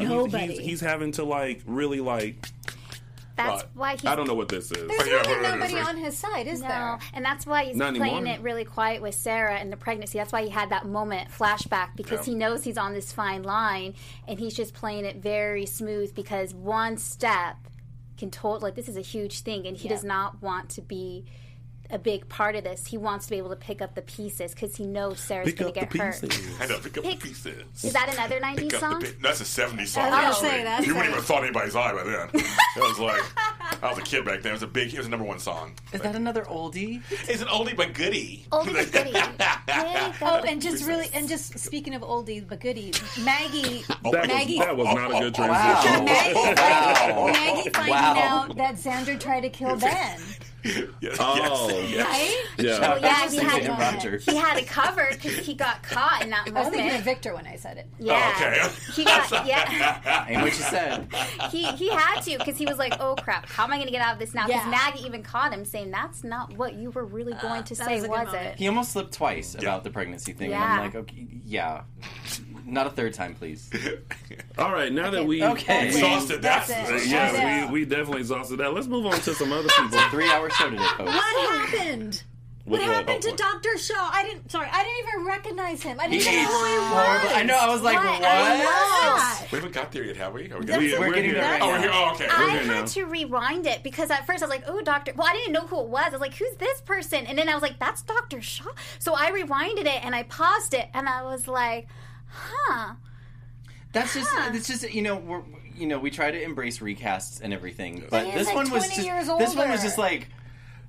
he's having to like really like. That's why I don't know what this is. There's really nobody on his side, is there? And that's why he's playing it really quiet with Sarah and the pregnancy. That's why he had that moment flashback, because he knows he's on this fine line, and he's just playing it very smooth, because one step can totally, like, this is a huge thing, and he does not want to be a big part of this. He wants to be able to pick up the pieces because he knows Sarah's going to get hurt. I know, pick up the pieces. Is that another 90s song? That's a 70s song. Actually, you wouldn't even thought anybody's eye by then. It was like, I was a kid back then. It was a number one song. Is that another oldie? It's an oldie but goodie. Oldie but goodie. And just speaking of oldie but goodie, Maggie. That was not a good transition. Maggie finding out that Xander tried to kill Ben. Yes. Oh, yes. Right? Yeah. So, he had it covered because he got caught in that moment. I was thinking of Victor when I said it. Yeah. Oh, okay. He got, ain't what you said. He had to, because he was like, oh, crap, how am I going to get out of this now? Because Maggie even caught him saying, that's not what you were really going to say, was it? He almost slipped twice about the pregnancy thing. Yeah. And I'm like, okay, not a third time, please. All right, now that we exhausted that. We definitely exhausted that. Let's move on to some other people. 3 hour show today, folks. What happened? What happened to Dr. Shaw? I didn't even recognize him. I didn't even know who he was. I know, I was like, what? We haven't got there yet, have we? We're getting there right now. We're here. Oh, okay. I had to rewind it, because at first I was like, oh, Dr. Well, I didn't know who it was. I was like, who's this person? And then I was like, that's Dr. Shaw. So I rewinded it, and I paused it, and I was like... Huh. That's just, it's just, you know, we try to embrace recasts and everything, but this like one was just, this one was just like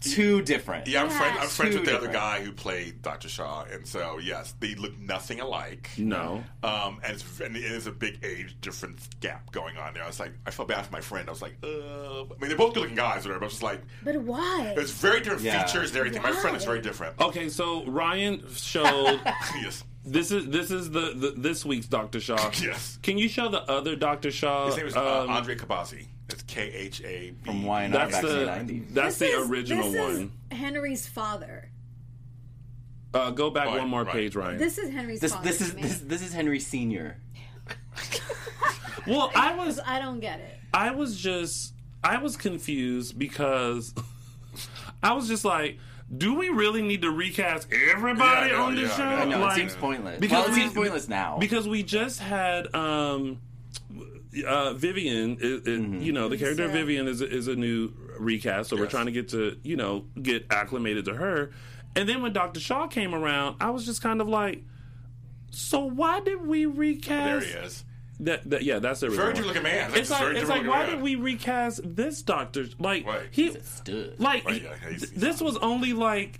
too different. Yeah, I'm friends with the other guy who played Dr. Shaw, and so yes, they look nothing alike. No. And it is a big age difference gap going on there. I was like, I felt bad for my friend. I was like, I mean, they're both good looking guys, whatever. But I was just like, but why? There's very different features and everything. Why? My friend is very different. Okay, so Ryan showed. Yes. This is the this week's Dr. Shaw. Yes. Can you show the other Dr. Shaw? His name is Andre Kabasi. It's KHAB. From YNR back in the 90s. That's the original one. This is Henry's father. Go back one more page, Ryan. This is Henry's father. This is Henry Sr. Well, I don't get it. I was confused, because I was just like, do we really need to recast everybody on the show? Yeah, no, like, it seems pointless. Because it seems pointless now. Because we just had Vivian, you know, the character of Vivian is a new recast, so we're trying to get to, you know, get acclimated to her. And then when Dr. Shaw came around, I was just kind of like, so why did we recast? There he is. That's the original. Very different looking man. It's like why did we recast this doctor? Like, he stood. Like, this was only like,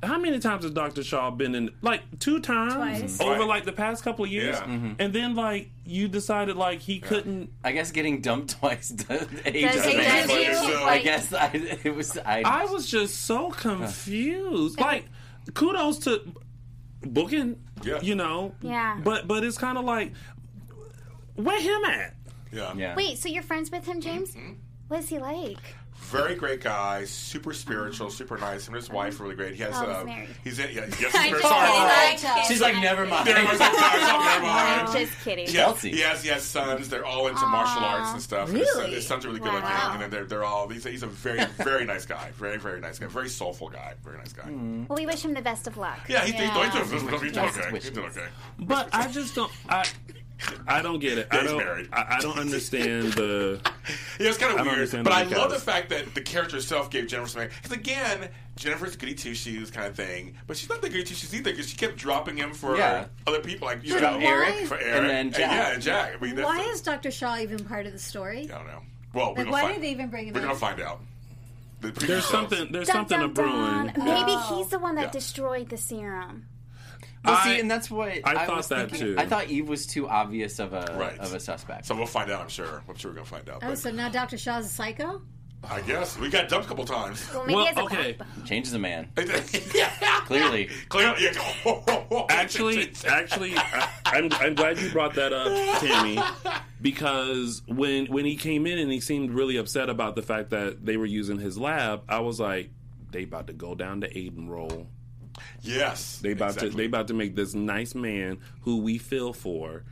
how many times has Dr. Shaw been in? Like, 2 times? Twice. Over like the past couple of years? Yeah. Mm-hmm. And then like, you decided like he couldn't. I guess getting dumped twice does age. I guess it was. I was just so confused. Like, kudos to booking, you know? Yeah. But it's kind of like, where him at? Yeah. Wait, so you're friends with him, James? Mm-hmm. What is he like? Very great guy, super spiritual, super nice. Him and his wife are really great. He has he's in. Yeah, yes, he's married. Sorry, she's like, never mind. I'm just kidding. He has sons. They're all into martial arts and stuff. Really? His sons are really good looking, and they're all. He's a very, very nice guy. Very, very nice guy. Very soulful guy. Very nice guy. Mm. Well, we wish him the best of luck. Yeah, he did okay. He did okay. But I just don't. I don't get it. I don't understand the Yeah, it's kind of weird. But I love the fact that the character herself gave Jennifer something. Because again, Jennifer's goody two shoes kind of thing, but she's not the goody two shoes either because she kept dropping him for other people, like you know, Eric, for Eric, and then Jack. Jack. I mean, why is Dr. Shaw even part of the story? I don't know. Well, like, why did they even bring him? We're gonna find out. There's something brewing. Maybe he's the one that destroyed the serum. Well, see, and that's what I thought too. I thought Eve was too obvious of a suspect. So we'll find out, I'm sure. I'm sure we're going to find out. Oh, so now Dr. Shaw's a psycho? I guess. We got dumped a couple times. Well, maybe changes a man. Clearly. Clearly. Actually, I'm glad you brought that up, Tammy, because when he came in and he seemed really upset about the fact that they were using his lab, I was like, they about to go down to Aiden roll. Yes, they about to make this nice man who we feel for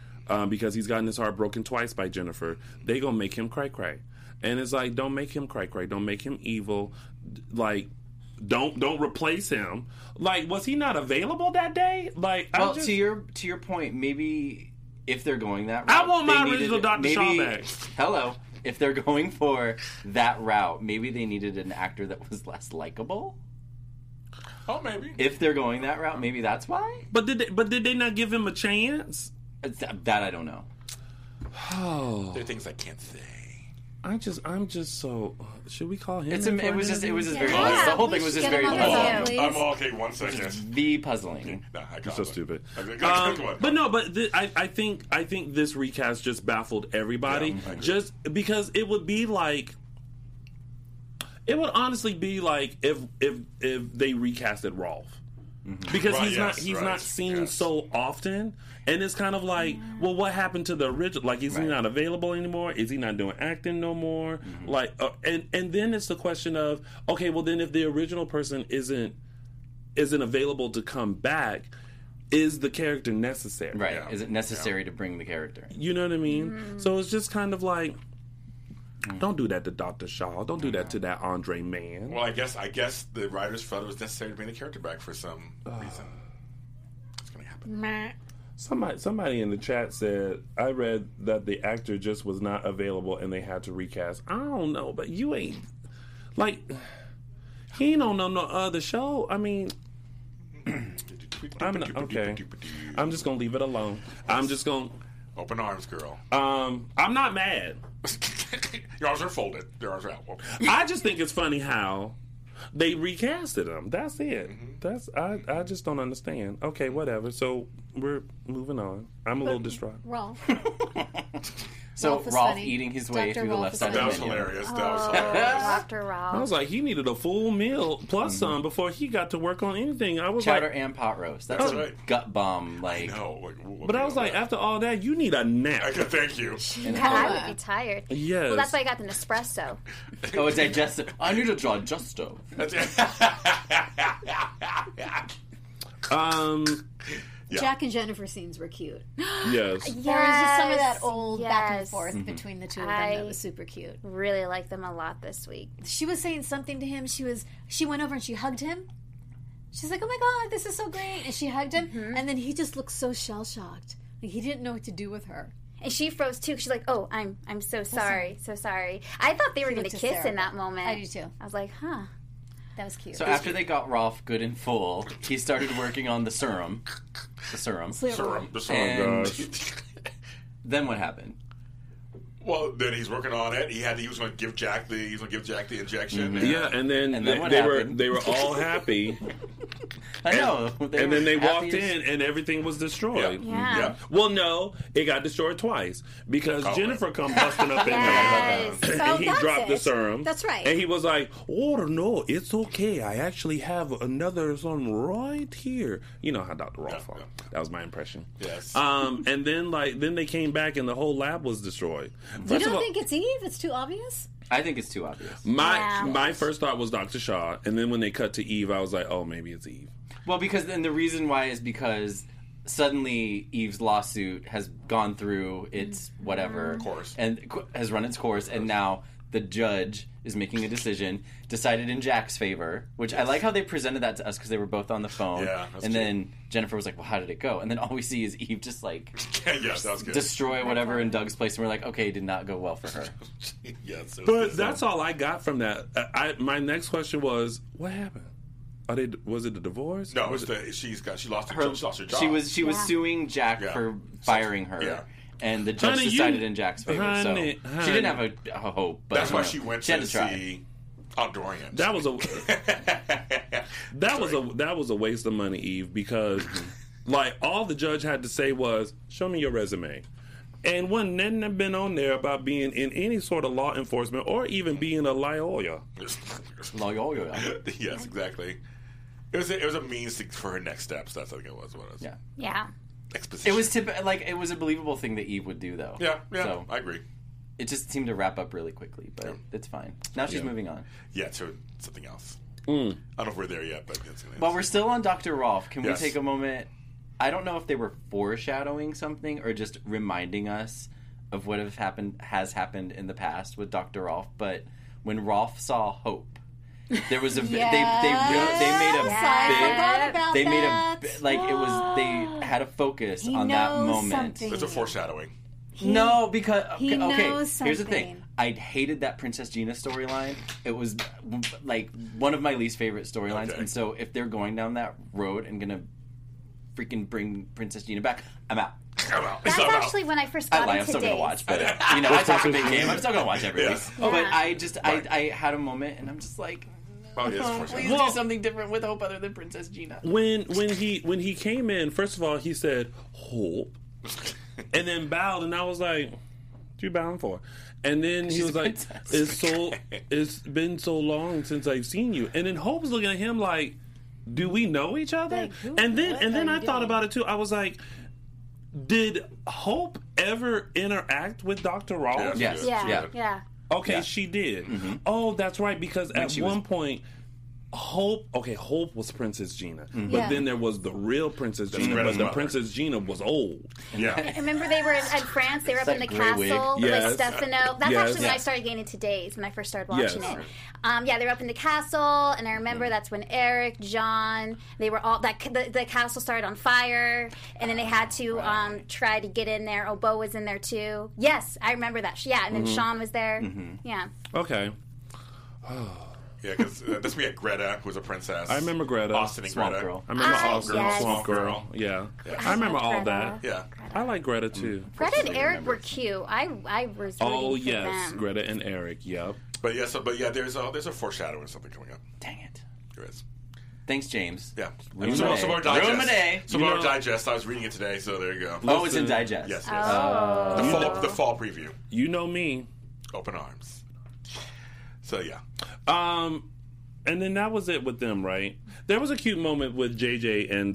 because he's gotten his heart broken twice by Jennifer. They gonna make him cry, cry, and it's like don't make him cry, cry. Don't make him evil. Like don't replace him. Like was he not available that day? Like well, to your point, maybe if they're going that route, I want my original Dr. Shaw back. Hello. If they're going for that route, maybe they needed an actor that was less likable. Oh, maybe. If they're going that route, maybe that's why. But did they not give him a chance? That I don't know. Oh, there are things I can't say. I'm just so. Should we call him? It was just very. Yeah, the whole thing was just very puzzling. I'm all okay. 1 second. The puzzling. Nah, I got so stupid. I think this recast just baffled everybody. Yeah, just because it would be like. It would honestly be like if they recasted Rolf. Mm-hmm. Because he's not seen so often. And it's kind of like, well, what happened to the original? Like, is he not available anymore? Is he not doing acting no more? Mm-hmm. Like, and then it's the question of, okay, well, then if the original person isn't available to come back, is the character necessary? Right. Yeah. Is it necessary to bring the character? You know what I mean? Mm-hmm. So it's just kind of like... Don't do that to Dr. Shaw. Don't do that to that Andre man. Well, I guess the writers felt it was necessary to bring the character back for some reason. It's going to happen. Meh. Somebody in the chat said, I read that the actor just was not available and they had to recast. I don't know, but you ain't... Like, he don't know no other show. I mean... Okay. I'm just going to leave it alone. I'm just going to... Open arms, girl. I'm not mad. Your arms are folded. Your arms are out. I just think it's funny how they recasted them. That's it. Mm-hmm. I just don't understand. Okay, whatever. So we're moving on. I'm a little distraught. Rolf. So Rolf eating his way through the left side. That was hilarious. Dr. Rolf. I was like, he needed a full meal plus some before he got to work on anything. I was chowder and pot roast. That's right. Gut bomb. Like, no. But I was like, after all that, you need a nap. Thank you. And I would be tired. Yes. Well, that's why I got the Nespresso. Oh, a digestive. I need a digestive. Yeah. Jack and Jennifer scenes were cute. Yes. There was just some of that old back and forth between the two of them that was super cute. Really liked them a lot this week. She was saying something to him. She went over and she hugged him. She's like, oh my God, this is so great. And she hugged him. Mm-hmm. And then he just looked so shell-shocked. Like he didn't know what to do with her. And she froze too. She's like, oh, I'm so sorry. So sorry. I thought they were going to kiss in that moment. I do too. I was like, huh. That was cute. So after they got Rolf good and full, he started working on the serum. The serum, gosh. Then what happened? Well, then he's working on it. He was going to give Jack the injection. Mm-hmm. Yeah, and then they were all happy. I know. And then they walked in and everything was destroyed. Yeah. Well, no, it got destroyed twice because Jennifer come busting up in there and he dropped the serum. That's right. And he was like, "Oh no, it's okay. I actually have another one right here." You know how Dr. Rolf. Yeah. That was my impression. Yes. And then they came back and the whole lab was destroyed. You don't think it's Eve? It's too obvious? I think it's too obvious. My first thought was Dr. Shaw, and then when they cut to Eve, I was like, oh, maybe it's Eve. Well, because then the reason why is because suddenly Eve's lawsuit has gone through its whatever. Course. And has run its course, and now the judge is making a decision, decided in Jack's favor, which I like how they presented that to us because they were both on the phone. Yeah, that's and true. Then Jennifer was like, well, how did it go? And then all we see is Eve just like destroy whatever in Doug's place. And we're like, okay, it did not go well for her. But that's all I got from that. My next question was, what happened? Was it a divorce? No, she lost her job. She was suing Jack for firing her. Yeah. And the judge decided in Jack's favor. Honey. She didn't have a hope. But that's why she went to see Outdorians. That was a waste of money, Eve, because like all the judge had to say was, "Show me your resume," and wouldn't nothing have been on there about being in any sort of law enforcement or even being a lawyer. Lawyer. Yes, exactly. It was a means for her next steps. That's what it was. Yeah. Yeah. Exposition. It was a believable thing that Eve would do, though. Yeah, so I agree. It just seemed to wrap up really quickly, but it's fine. Now she's moving on. Yeah, to something else. Mm. I don't know if we're there yet, but that's gonna. While we're still on Dr. Rolf, can we take a moment? I don't know if they were foreshadowing something or just reminding us of what has happened in the past with Dr. Rolf, but when Rolf saw Hope, there was a they had a focus on that moment. There's a foreshadowing. Here's the thing. I hated that Princess Gina storyline. It was like one of my least favorite storylines. Okay. And so if they're going down that road and gonna freaking bring Princess Gina back, I'm out. That's actually when I first got into Days. I'm still going to watch, but I talk a big game. I'm still going to watch every week. Yeah. But I had a moment, and I'm just like, please do something different with Hope other than Princess Gina. When he came in, first of all, he said, Hope, and then bowed, and I was like, what are you bowing for? And then he was like, it's been so long since I've seen you. And then Hope's looking at him like, do we know each other? Like, and then I thought about it, too. I was like, did Hope ever interact with Dr. Ross? Yes. Yeah. Okay, she did. Mm-hmm. Oh, that's right, because at one point, Hope was Princess Gina. Mm-hmm. But then there was the real Princess Gina, but the Princess Gina was old. Yeah. Remember they were in France, they were up in the castle with Stefano. That's actually when I started getting into Days, when I first started watching it. They were up in the castle, and I remember that's when Eric, John, they were all, the castle started on fire, and then they had to try to get in there. Bo was in there too. Yes, I remember that. Yeah, and then Sean was there. Mm-hmm. Yeah. Okay. Oh. Yeah, because this we had Greta, who was a princess. I remember Greta. Austin and Swamp Greta. Girl. I remember Swamp Girl. Yeah. I remember all that. Yeah. I like Greta, too. Greta and Eric were cute. I was rooting for them. Greta and Eric, yep. But, there's a foreshadowing of something coming up. Dang it. There is. Thanks, James. Yeah. Some of our digest. I was reading it today, so there you go. Oh, it's in digest. Yes. The fall preview. You know me. Open arms. So, yeah. And then that was it with them, right? There was a cute moment with JJ and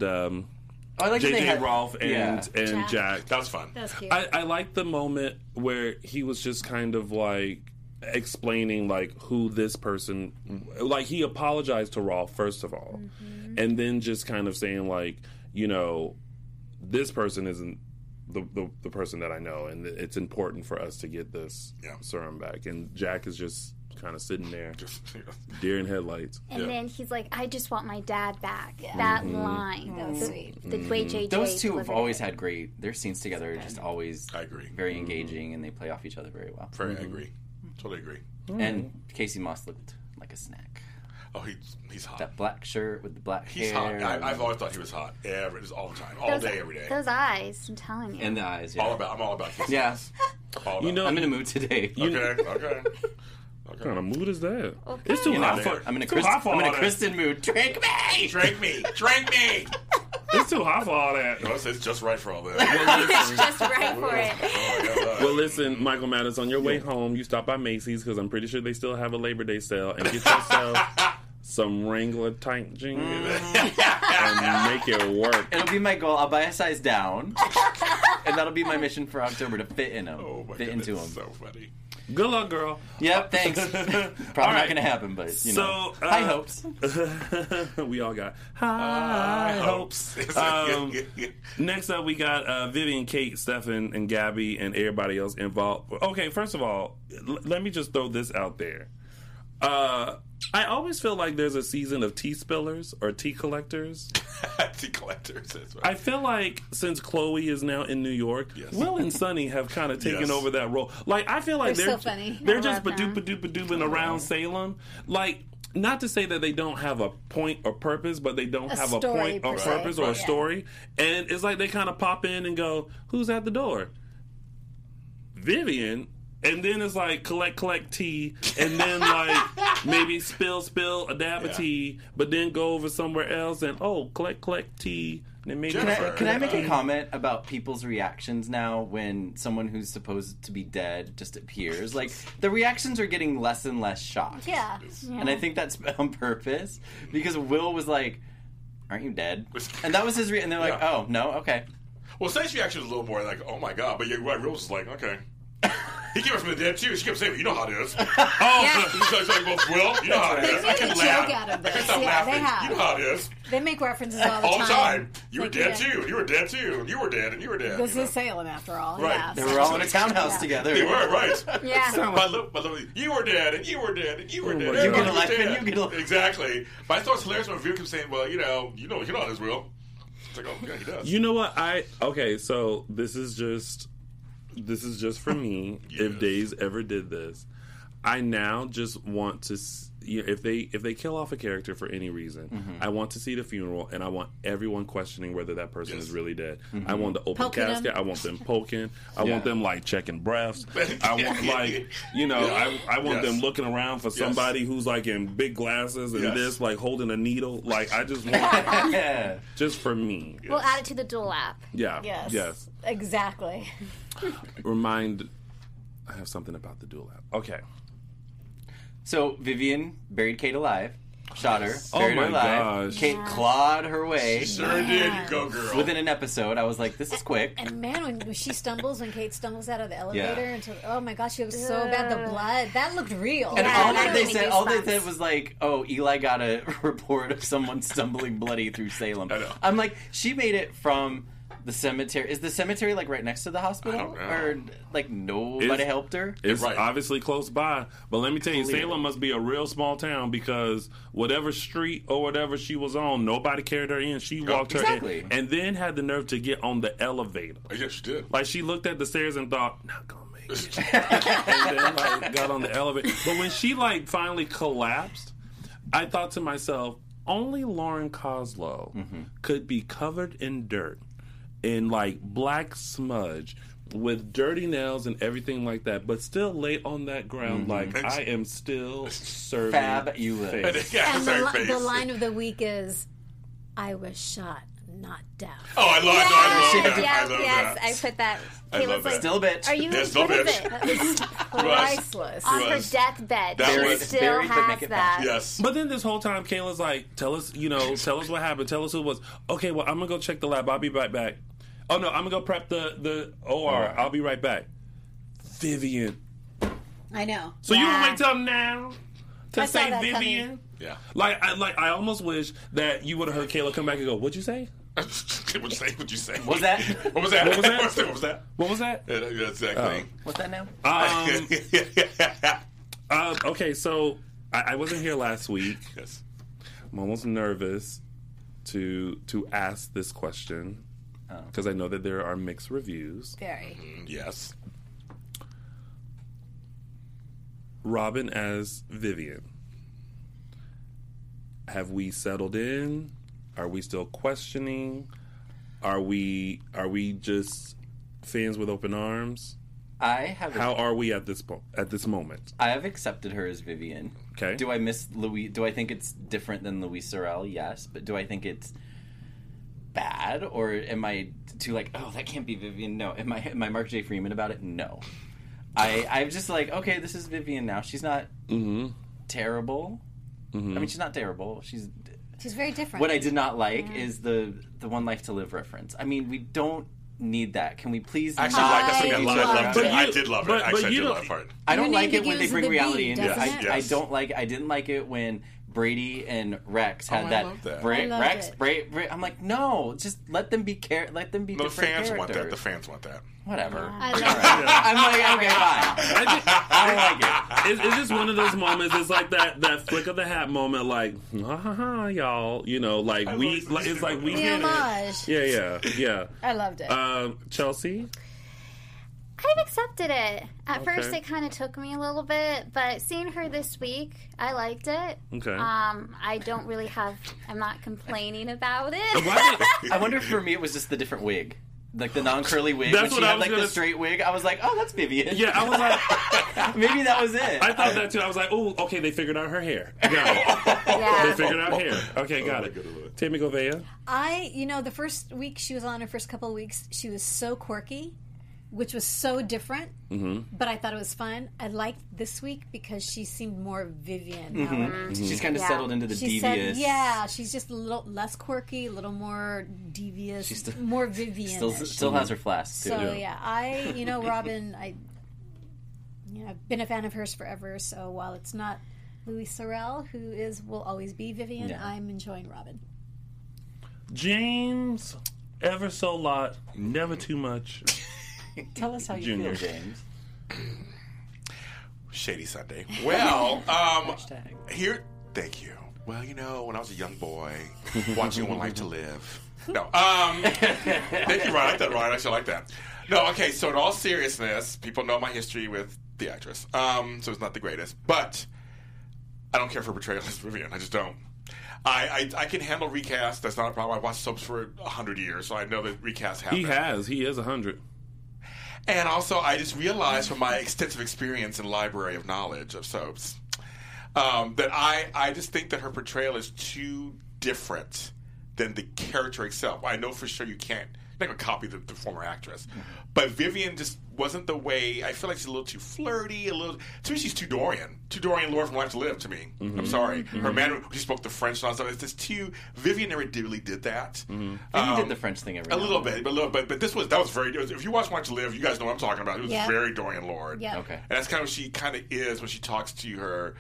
Rolf and Jack. That was fun. That was cute. I liked the moment where he was just kind of like explaining like who this person... Like he apologized to Rolf, first of all. Mm-hmm. And then just kind of saying like, you know, this person isn't the person that I know. And it's important for us to get this serum back. And Jack is just... kind of sitting there, deer in headlights. And then he's like, I just want my dad back. Yeah. That line. That was sweet. The way JJ. Those two have always had great, their scenes together are just always very engaging, and they play off each other very well. I agree. Totally agree. Mm-hmm. And Casey Moss looked like a snack. Oh, he's hot. That black shirt with the black hair. He's hot. I've always thought he was hot. Just all the time. Every day. Those eyes, I'm telling you. And the eyes, I'm all about Casey Moss. You know, I'm in a mood today. Okay. What kind of mood is that? Okay. It's too hot for... I'm in a Kristen mood. Drink me! It's too hot for all that. No, it's just right for all that. It's just right for it. Well, listen, Michael Maddox, on your way home, you stop by Macy's, because I'm pretty sure they still have a Labor Day sale, and get yourself some Wrangler-type jeans and make it work. It'll be my goal. I'll buy a size down, and that'll be my mission for October, to fit in them. Oh, my God, that's so funny. Good luck, girl. Yep, thanks. Probably not gonna happen, but you know. High hopes. We all got high hopes. Next up, we got Vivian, Kate, Stefan, and Gabby, and everybody else involved. Okay, first of all, let me just throw this out there. I always feel like there's a season of tea spillers or tea collectors. Tea collectors, that's right. I feel like since Chloe is now in New York, Will and Sunny have kind of taken over that role. Like, I feel like they're so funny. They're just badoop-a-doop-a-dooping around Salem. Like, not to say that they don't have a point or purpose, but they don't have a point or purpose or a story. And it's like they kind of pop in and go, who's at the door? Vivian. And then it's like collect tea, and then like maybe spill a dab of tea, but then go over somewhere else and collect tea. And then can I make a comment about people's reactions now when someone who's supposed to be dead just appears? Like, the reactions are getting less and less shocked. Yeah, and I think that's on purpose because Will was like, "Aren't you dead?" And that was his reaction. And they're like, "Oh no, okay." Well, Say's reaction was a little more like, "Oh my god," but Will was like, "Okay." He came up from the dead too. She kept saying, "You know how it is." He's like, "Well, Will, you know how it is." I can laugh. I can stop laughing. You know how it is. They make references all the time. You were dead too. You were dead too. You were dead, and you were dead. This is Salem, after all. Right. Yeah. They were all in a townhouse together. They were right. Yeah. You were dead, and you were dead, and you were dead. You get elected. You get elected. Exactly. But I thought it was hilarious when Vivian kept saying, "Well, you know how it is, Will." It's like, "Oh, yeah, he does." You know what? So this is just for me. Yes. If Days ever did this, I now just want to see, if they kill off a character for any reason, I want to see the funeral, and I want everyone questioning whether that person is really dead. I want the open casket. I want them poking. I want them like checking breaths. I want I want them looking around for somebody who's like in big glasses and this like holding a needle. Like, I just want just for me. Yes. We'll add it to the Duel app. Yeah. Yes. Exactly. I have something about the Duel app. Okay. So Vivian buried Kate alive, shot her, buried her alive. Gosh. Kate clawed her way. She sure did. You go, girl. Within an episode, I was like, this is quick. And man, when Kate stumbles out of the elevator, until, oh my gosh, she looks so bad. The blood, that looked real. And all they said was like, oh, Eli got a report of someone stumbling bloody through Salem. I know. I'm like, she made it from the cemetery. Is the cemetery like right next to the hospital? I don't know. Or like nobody helped her? It's obviously close by. But let me tell you, Salem must be a real small town because whatever street or whatever she was on, nobody carried her in. She walked her in. And then had the nerve to get on the elevator. Yes, she did. Like, she looked at the stairs and thought, not gonna make it. And then like got on the elevator. But when she like finally collapsed, I thought to myself, only Lauren Coslow could be covered in dirt. In like black smudge with dirty nails and everything like that, but still lay on that ground like, I am still serving. Fabulous. And the line of the week is, I was shot, not deaf. Oh, I love that. Yes, I put that. Caleb's like, still a bitch. Are you still bitch? That was priceless. On her deathbed, she still has that. Yes. But then this whole time, Kayla's like, tell us what happened. Tell us who it was. Okay, well, I'm going to go check the lab. I'll be right back. Oh, no, I'm going to go prep the OR. Right. I'll be right back. Vivian. I know. So you want to wait till now to say Vivian? Coming. Yeah. I almost wish that you would have heard Kayla come back and go, what'd you say? What'd you say? What was that? What was that? Yeah, exactly. What's that now? Okay, so I wasn't here last week. Yes. I'm almost nervous to ask this question because I know that there are mixed reviews. Very. Yes. Robin as Vivian. Have we settled in? Are we still questioning? Are we just fans with open arms? How are we at this moment? I have accepted her as Vivian. Okay. Do I miss Louise? Do I think it's different than Louise Sorrell? Yes, but do I think it's bad, or am I too like, oh, that can't be Vivian? No. Am I Mark J. Freeman about it? No. I'm just like, okay, this is Vivian now. She's not terrible. Mm-hmm. I mean, she's not terrible. She's very different. What I did not like is the One Life to Live reference. I mean, we don't need that. Can we please? Actually, I did love it. Actually, I did love that part. I don't like it when they bring reality into it. I don't like. I didn't like it when Brady and Rex had that. I'm like, no, just let them be. Let them be. The fans want that. The fans want that. Whatever. I love it. I'm like, okay, fine. I like it. It's just one of those moments. It's like that flick of the hat moment. Like, y'all. You know, like it's like we get it. Yeah. I loved it. Chelsea? I've accepted it. At first, it kind of took me a little bit, but seeing her this week, I liked it. Okay. I'm not complaining about it. I wonder if for me it was just the different wig. Like the non-curly wig, that's when she had like the straight wig. I was like, oh, that's Vivian. Yeah, I was like... Maybe that was it. I thought that too. I was like, oh, okay, they figured out her hair. Got it. Yeah. They figured out hair. Okay, got it. Tammy Govea? The first week she was on, her first couple of weeks, she was so quirky, which was so different, but I thought it was fun. I liked this week because she seemed more Vivian. She's kind of settled into the devious. She's just a little less quirky, a little more devious, more Vivian. Still has her flask, too. So, Robin, I've been a fan of hers forever, so while it's not Louis Sorrell, who will always be Vivian, I'm enjoying Robin. James, ever so lot, never too much. Tell us how you feel, James. Shady Sunday. Well, here... Thank you. Well, when I was a young boy, watching One Life to Live... No. Thank you, Ryan. I like that, Ryan. I should like that. No, okay, so in all seriousness, people know my history with the actress, so it's not the greatest, but I don't care for portrayal as Vivian. I just don't. I can handle recast. That's not a problem. I've watched soaps for 100 years, so I know that recast happens. He has. He is 100. And also, I just realized from my extensive experience and library of knowledge of soaps that I just think that her portrayal is too different than the character itself. I know for sure you're not going to copy the former actress. But Vivian just wasn't the way. I feel like she's a little too flirty, to me she's too Dorian. Too Dorian Laura from Life to Live to me. I'm sorry. Her manner, she spoke the French and all that. It's just too, Vivian never really did that. And he did the French thing every A little bit, but that was very, if you watch to Live, you guys know what I'm talking about. It was very Dorian Lord. Yeah. Okay. And that's kind of what she kind of is when she talks to her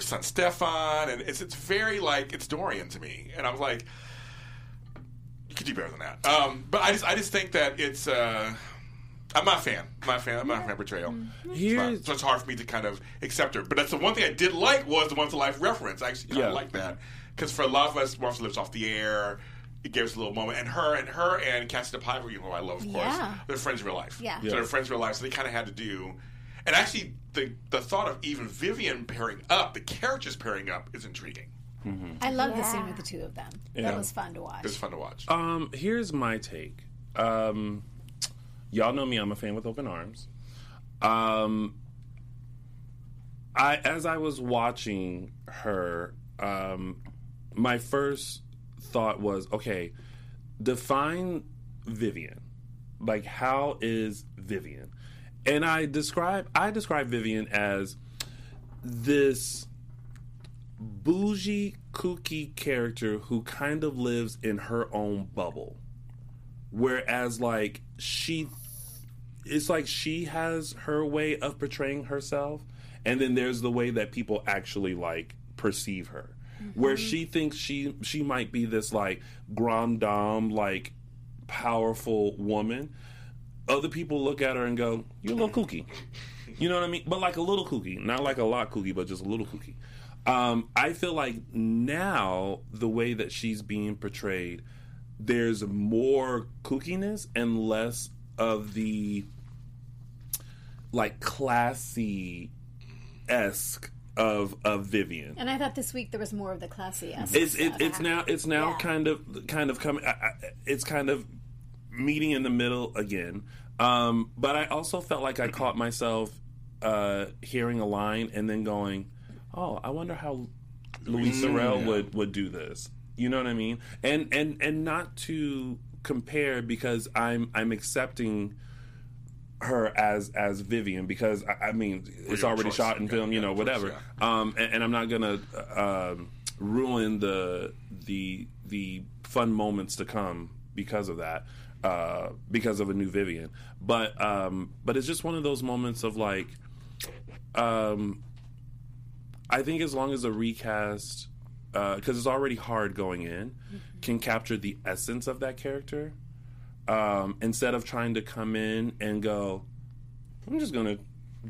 son Stefan, and it's very like, it's Dorian to me. And I was like, you could do better than that. But I just think that it's... I'm not a fan. I'm not a fan of portrayal. So it's hard for me to kind of accept her. But that's the one thing I did like was the once-in-a-life reference. I actually kind of like that. Because for a lot of us, Rolf lives off the air. It gives us a little moment. And her and Cassie DePiper, who I love, of course, they're friends in real life. Yeah. So they're friends in real life, so they kind of had to do... And actually, the thought of even Vivian pairing up, the characters pairing up, is intriguing. I love the scene with the two of them. Yeah. That was fun to watch. Here's my take. Y'all know me. I'm a fan with open arms. As I was watching her, my first thought was, okay, define Vivian. Like, how is Vivian? And I describe Vivian as this... bougie, kooky character who kind of lives in her own bubble. Whereas, like, it's like she has her way of portraying herself, and then there's the way that people actually, like, perceive her. Where she thinks she might be this, like, grande dame, like, powerful woman. Other people look at her and go, you're a little kooky. You know what I mean? But, like, a little kooky. Not like a lot kooky, but just a little kooky. I feel like now, the way that she's being portrayed, there's more kookiness and less of the, like, classy-esque of Vivian. And I thought this week there was more of the classy-esque stuff. It's now kind of coming. It's kind of meeting in the middle again. But I also felt like I caught myself hearing a line and then going, oh, I wonder how Louise Sorrell would do this. You know what I mean? And not to compare, because I'm accepting her as Vivian, because I mean it's already shot in film, whatever. Choice, yeah. And I'm not gonna ruin the fun moments to come because of that. because of a new Vivian. But it's just one of those moments of like, I think as long as the recast, because it's already hard going in, mm-hmm. can capture the essence of that character, instead of trying to come in and go, I'm just going to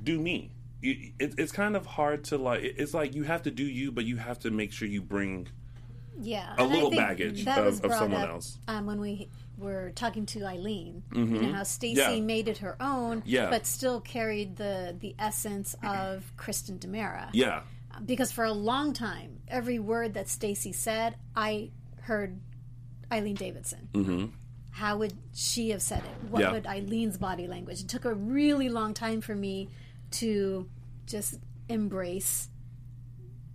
do me. It's kind of hard to like, it's like you have to do you, but you have to make sure you bring a little baggage of someone else. When we were talking to Eileen, mm-hmm. you know, how Stacey made it her own, but still carried the essence of Kristen DeMera. Yeah. Because for a long time, every word that Stacey said, I heard Eileen Davidson. Mm-hmm. How would she have said it? What would Eileen's body language? It took a really long time for me to just embrace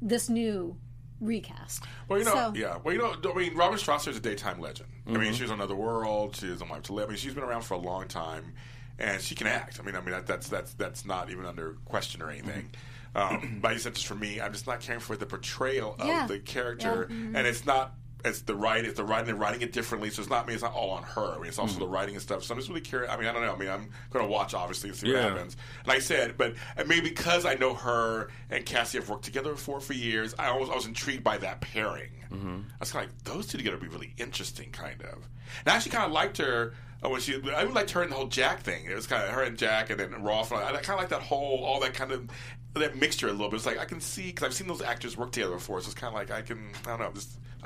this new recast. Well, you know, I mean, Robin Strasser is a daytime legend. Mm-hmm. I mean, she was on Another World. She was on Life to Live. I mean, she's been around for a long time, and she can act. I mean, that's not even under question or anything. But you said, just for me, I'm just not caring for the portrayal of the character, and it's not. It's the writing. They're writing it differently, so it's not me. It's not all on her. I mean, it's also the writing and stuff. So I'm just really curious. I mean, I don't know. I mean, I'm going to watch, obviously, and see what happens. Like I said, but I mean, because I know her and Cassie have worked together before for years, I was intrigued by that pairing. Mm-hmm. I was kind of like, those two together would be really interesting, kind of. And I actually kind of liked her. I really liked her in the whole Jack thing. It was kind of her and Jack, and then Rolf. And I kind of like that whole, all that kind of, that mixture a little bit. It's like, I can see, because I've seen those actors work together before, so it's kind of like, I can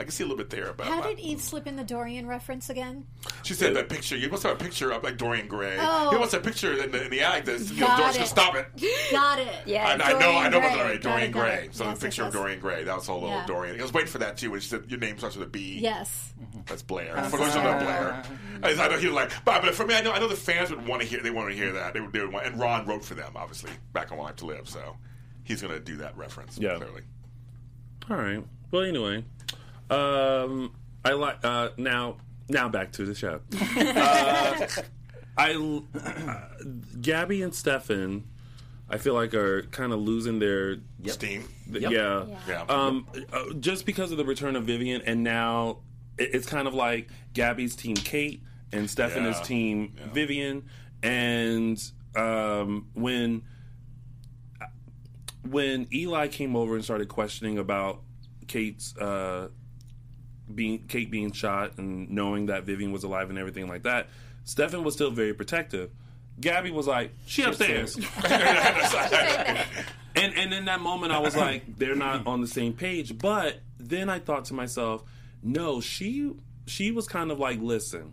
see a little bit there. But how did Eve slip in the Dorian reference again? She said that picture. You must have a picture of like Dorian Gray. Oh. You must have a picture in the attic that Dorian's going to stop it. Got it. Yeah. I know about that already. Dorian Gray. So the picture of Dorian Gray. That was all little Dorian. I was waiting for that too when she said your name starts with a B. Yes. That's Blair. For those who know Blair. I know he was like, but for me, I know the fans would want to hear. They want to hear that. They would want, and Ron wrote for them, obviously, back on Live to Live. So he's going to do that reference clearly. All right. Well, anyway. I like now back to the show. Gabby and Stefan, I feel like are kind of losing their steam. Just because of the return of Vivian, and now it's kind of like Gabby's team Kate and Stefan is team Vivian, and when Eli came over and started questioning about Kate's. Kate being shot and knowing that Vivian was alive and everything like that, Stefan was still very protective. Gabby was like, she upstairs. and in that moment, I was like, they're not on the same page. But then I thought to myself, no, she was kind of like, listen,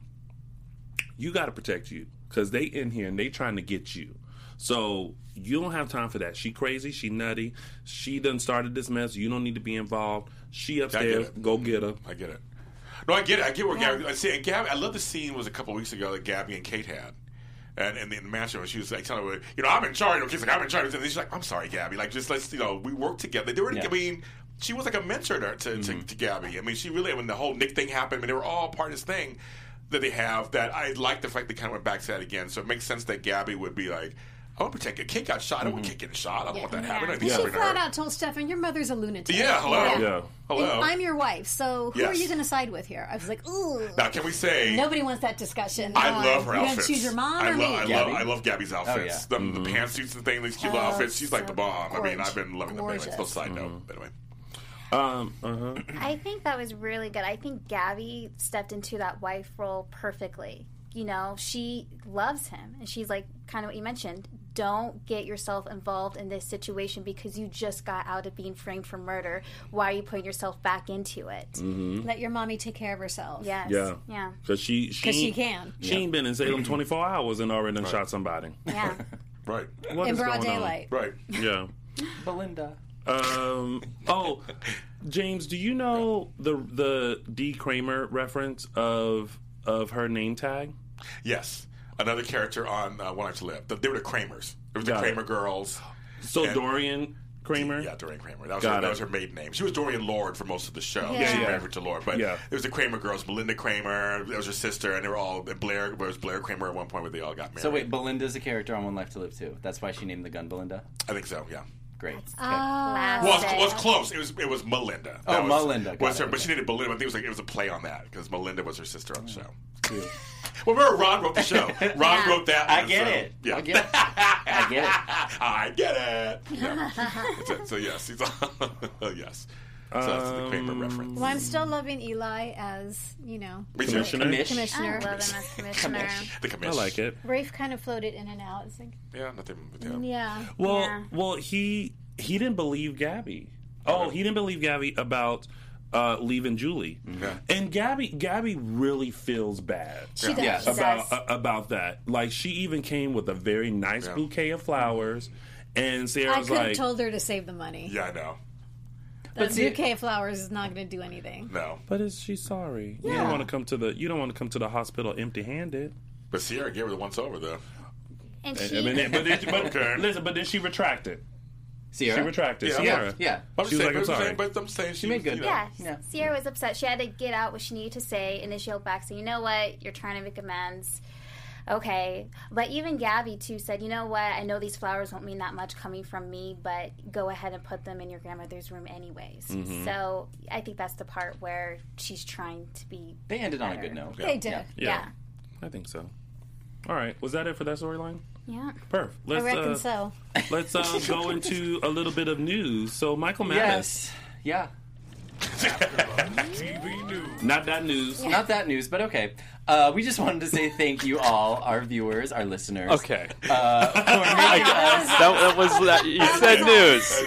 you got to protect you because they in here and they trying to get you. So you don't have time for that. She crazy. She nutty. She done started this mess. You don't need to be involved. She upstairs. Go get her. I get it. No, I get it. I get where Gabby... I love the scene was a couple of weeks ago that Gabby and Kate had. And in the mansion, when she was like telling her, you know, I'm in charge. And she's like, I'm in charge. And then she's like, I'm sorry, Gabby. Like, just let's, you know, we work together. They were, I mean... She was like a mentor to Gabby. I mean, she really... When the whole Nick thing happened, I mean, they were all part of this thing that they have that I like the fact they kind of went back to that again. So it makes sense that Gabby would be like... I want to protect it. Kate got shot. I want Kate getting shot. I don't want that to happen. She flat out told Stefan, your mother's a lunatic. Yeah, hello. Yeah. Yeah. Hello. And I'm your wife, so who are you going to side with here? I was like, ooh. Now, can we say... Nobody wants that discussion. I love her outfits. You going to choose your mom or me? I love Gabby's outfits. Oh, yeah. The pantsuits and things, these cute outfits. She's so like the bomb. Gorgeous. I mean, I've been loving them. It's no side note, by the way. I think that was really good. I think Gabby stepped into that wife role perfectly. You know, she loves him. And she's like, kind of what you mentioned, don't get yourself involved in this situation because you just got out of being framed for murder. Why are you putting yourself back into it? Mm-hmm. Let your mommy take care of herself. Yes. Yeah. Because she can. She ain't been in Salem 24 hours and already done shot somebody. Yeah. Right. What in broad daylight. On? Right. Yeah. Melinda. James, do you know the D. Kramer reference of her name tag? Yes. Another character on One Life to Live. They were the Kramers. It was the Kramer girls. So Dorian Kramer? Yeah, Dorian Kramer. That was her maiden name. She was Dorian Lord for most of the show. Yeah. She married Richard Lord. But it was the Kramer girls. Melinda Kramer, that was her sister, and they were all Blair. It was Blair Kramer at one point where they all got married. So wait, Belinda's a character on One Life to Live too. That's why she named the gun Belinda? I think so, yeah. Great. That's classic. Well, it was close. It was Melinda. That Melinda. Was her, but she needed Melinda. I think it was a play on that because Melinda was her sister on the show. Yeah. Well, remember Ron wrote the show. Ron wrote that. I get it. Yeah. I get it. Yeah. That's it. So, yes. Yes. So that's the Kramer reference. Well, I'm still loving Eli as, commissioner. Commissioner. I love him as commissioner. The commissioner. I like it. Rafe kind of floated in and out. It's like, yeah, nothing with him. Yeah. Well, he didn't believe Gabby. Oh, he didn't believe Gabby about leaving Julie. Okay. And Gabby really feels bad. She does. Yes. About that. Like, she even came with a very nice bouquet of flowers, and Sarah's like, I could have told her to save the money. Yeah, I know. But bouquet flowers is not going to do anything. No. But is she sorry? Yeah. You don't want to come to the hospital empty-handed. But Sierra gave her the once over though. But then she retracted. Sierra? She retracted. Sierra. Yeah. I'm saying she made good. Yeah. Sierra was upset. She had to get out what she needed to say, and then she held back. So you know what? You're trying to make amends. Okay. But even Gabby, too, said, you know what? I know these flowers won't mean that much coming from me, but go ahead and put them in your grandmother's room anyways. Mm-hmm. So I think that's the part where she's trying to be They ended better. On a good note. Yeah. They did. Yeah. I think so. All right. Was that it for that storyline? Yeah. Perf. Let's go into a little bit of news. So Michael Madness. Yes. Yeah. TV news. Not that news. Yeah. Not that news, but okay. We just wanted to say thank you all, our viewers, our listeners. Okay. You said news.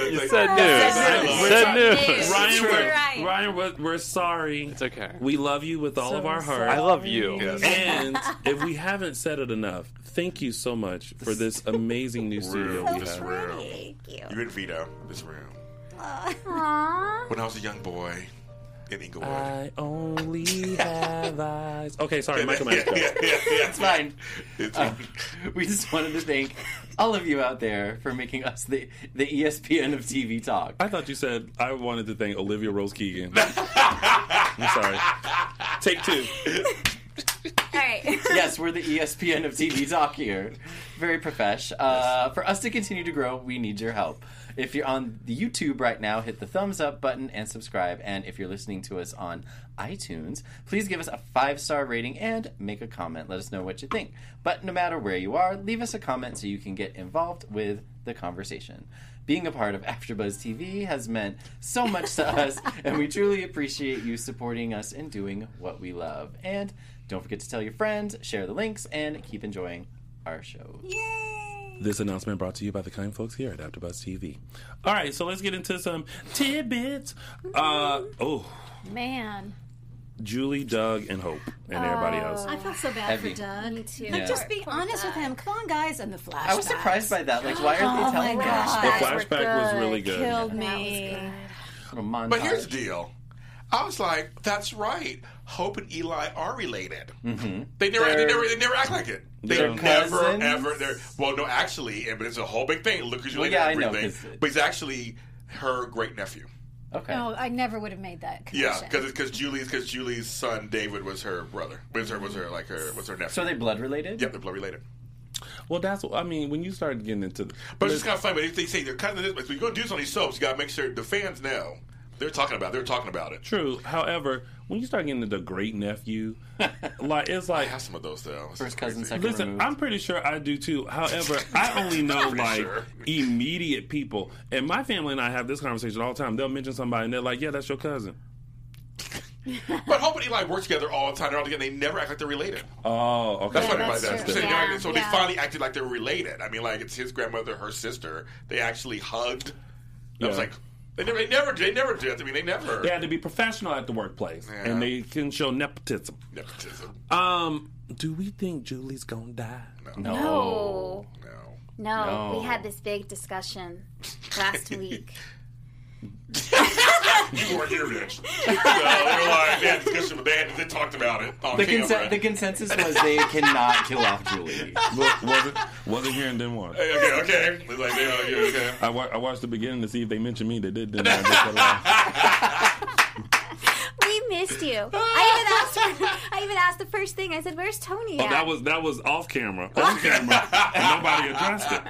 Ryan, we're sorry. It's okay. We love you with all of our heart. I love you. Yes. And if we haven't said it enough, thank you so much for this amazing new studio we have. Thank you. You and Vito. This room. Aww. When I was a young boy in Inglewood, I only have eyes. Okay, sorry, Michael Myers. It's fine. We just wanted to thank all of you out there for making us the ESPN of TV talk. I thought you said I wanted to thank Olivia Rose Keegan. I'm sorry. Take two. All right. Yes, we're the ESPN of TV talk here. Very profesh. For us to continue to grow, we need your help. If you're on the YouTube right now, hit the thumbs up button and subscribe. And if you're listening to us on iTunes, please give us a 5-star rating and make a comment. Let us know what you think. But no matter where you are, leave us a comment so you can get involved with the conversation. Being a part of AfterBuzz TV has meant so much to us, and we truly appreciate you supporting us and doing what we love. And don't forget to tell your friends, share the links, and keep enjoying our show. Yay! This announcement brought to you by the kind folks here at AfterBuzz TV. All right, so let's get into some tidbits. Man. Julie, Doug, and Hope, and everybody else. I felt so bad for Doug. Me too. Like, just be honest with him. Come on, guys. And the flashback. I was surprised by that. Like, why are they telling me? The flashback was really good. Killed me. That was good. But here's the deal. I was like, that's right. Hope and Eli are related. Mm-hmm. They never act like it. They never, ever. But it's a whole big thing. Look at Julie and everything. But he's actually her great nephew. Okay. No, I never would have made that connection. Yeah, because Julie's son David was her brother. Was her nephew. So they blood related. Yep, they're blood related. Well, that's what I mean when you start getting into the. But it's just kind of funny. But they say they're kind of this. But when you go do this on these soaps, you got to make sure the fans know. They're talking about it. True. However, when you start getting into the great nephew, like it's like I have some of those though. It's first cousin, second. Listen, removed. I'm pretty sure I do too. However, I only know like immediate people, and my family and I have this conversation all the time. They'll mention somebody, and they're like, "Yeah, that's your cousin." But Hope and Eli work together all the time. They're all together. They never act like they're related. Oh, okay. That's what everybody does. So they finally acted like they're related. I mean, like it's his grandmother, her sister. They actually hugged. I was like. They never do that. I mean, they never. They had to be professional at the workplace, and they can show nepotism. Do we think Julie's gonna die? No. We had this big discussion last week. You weren't here, bitch. So they had a discussion, but they talked about it on camera. The consensus was they cannot kill off Julie. Wasn't here and didn't want. Okay. Like, okay. I watched the beginning to see if they mentioned me. They did. We miss asked you. I even asked the first thing. I said, "Where's Tony?" Oh, that was off camera. On camera, nobody addressed it.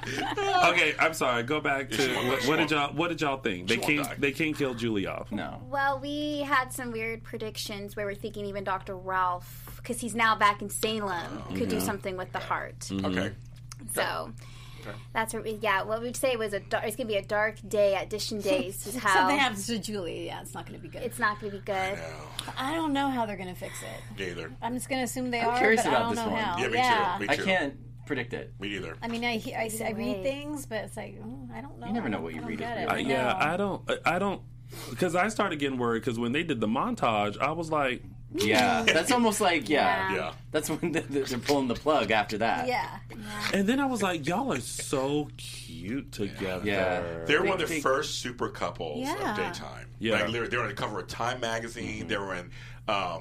Okay, I'm sorry. Go back to what did y'all think? They can't kill Julie off. No. Well, we had some weird predictions where we're thinking even Dr. Rolf, because he's now back in Salem, could do something with the heart. Mm-hmm. Okay. So. Okay. That's what we'd say was it's going to be a dark day at Dishin' Days. Is how something happens to Julie. Yeah, it's not going to be good. It's not going to be good. I don't know how they're going to fix it. Neither. I'm just going to assume I'm curious about this one. How. Yeah, me too. I can't predict it. Me neither. I mean, I read things, but it's like, I don't know. You never know what you read. I don't, because I started getting worried because when they did the montage, I was like, yeah, that's almost like, that's when they're pulling the plug after that. Yeah. And then I was like, y'all are so cute together. Yeah. They're one of the first super couples of daytime. Yeah. Like, they were on the cover of Time magazine. Mm-hmm. They were in The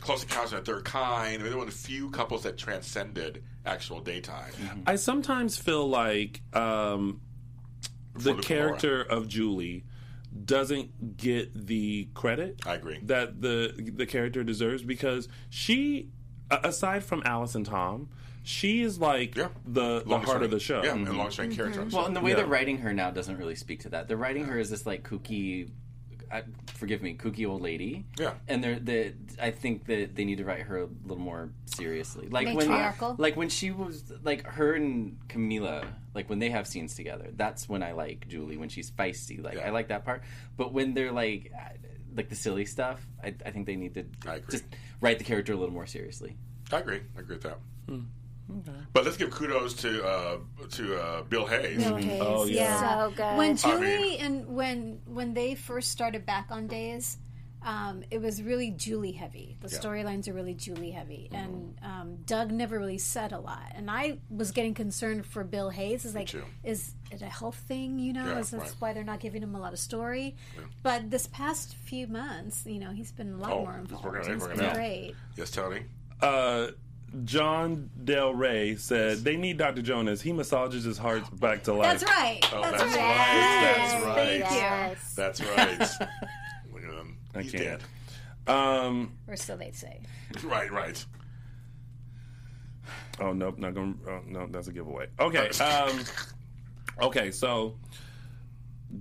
Close Encounters of the Third Kind. I mean, they were one of the few couples that transcended actual daytime. Mm-hmm. I sometimes feel like the character of Julie doesn't get the credit I agree. That the character deserves, because she, aside from Alice and Tom, she is like the heart of the show. Yeah, and longest-running character on the show. Well, and the way they're writing her now doesn't really speak to that. They're writing her as this, like, kooky old lady. Yeah. And I think that they need to write her a little more seriously. Like matriarchal? When she was, like, her and Camila, like, when they have scenes together, that's when I like Julie, when she's feisty. Like, I like that part. But when they're, like the silly stuff, I think they need to just write the character a little more seriously. I agree with that. Hmm. Okay. But let's give kudos to Bill Hayes. Bill Hayes. Oh, yeah. So good. When Julie and when they first started back on Days, it was really Julie heavy. The storylines are really Julie heavy, and Doug never really said a lot. And I was getting concerned for Bill Hayes. Is like, is it a health thing? You know, is that's why they're not giving him a lot of story. Yeah. But this past few months, you know, he's been a lot more involved. He's been great. Yes, Tony. John Del Rey said they need Dr. Jonas. He massages his heart back to life. That's right. Oh, that's right. Yes. That's right. That's right. Look at him. He's dead. Or so they say. Right. Oh, nope. Not going. Oh, no, that's a giveaway. Okay. Okay. So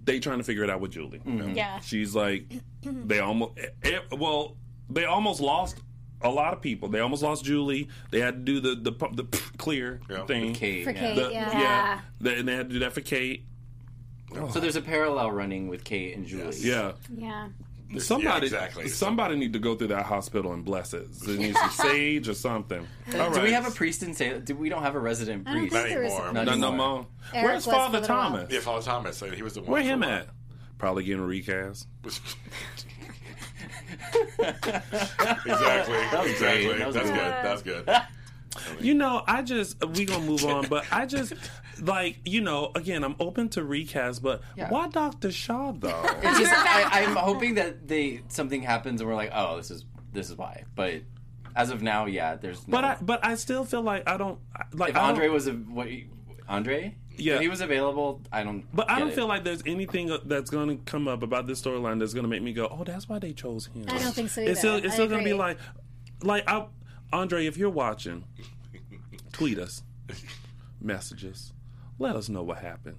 they trying to figure it out with Julie. Mm-hmm. Yeah. She's like, they almost lost a lot of people. They almost lost Julie. They had to do the clear thing. Kate, for Kate, and they had to do that for Kate. Oh. So there's a parallel running with Kate and Julie. Yes. Yeah. Somebody need to go through that hospital and bless it. They need some sage or something. All right. Do we have a priest in Salem? We don't have a resident priest. Not anymore. No more. Where's Father Thomas? Yeah, Father Thomas. So he was the one. Where him at? Probably getting recast. Exactly. That's good. You know, we gonna move on, but I just again, I'm open to recast, but why Dr. Shaw though? It's just I'm hoping that something happens and we're like, oh, this is why. But as of now, there's. No. But I still feel like I don't like if Andre was Andre. Yeah, if he was available. I don't feel like there's anything that's going to come up about this storyline that's going to make me go, oh, that's why they chose him. I don't think so either. It's still going to be like Andre, if you're watching, tweet us, messages, let us know what happened.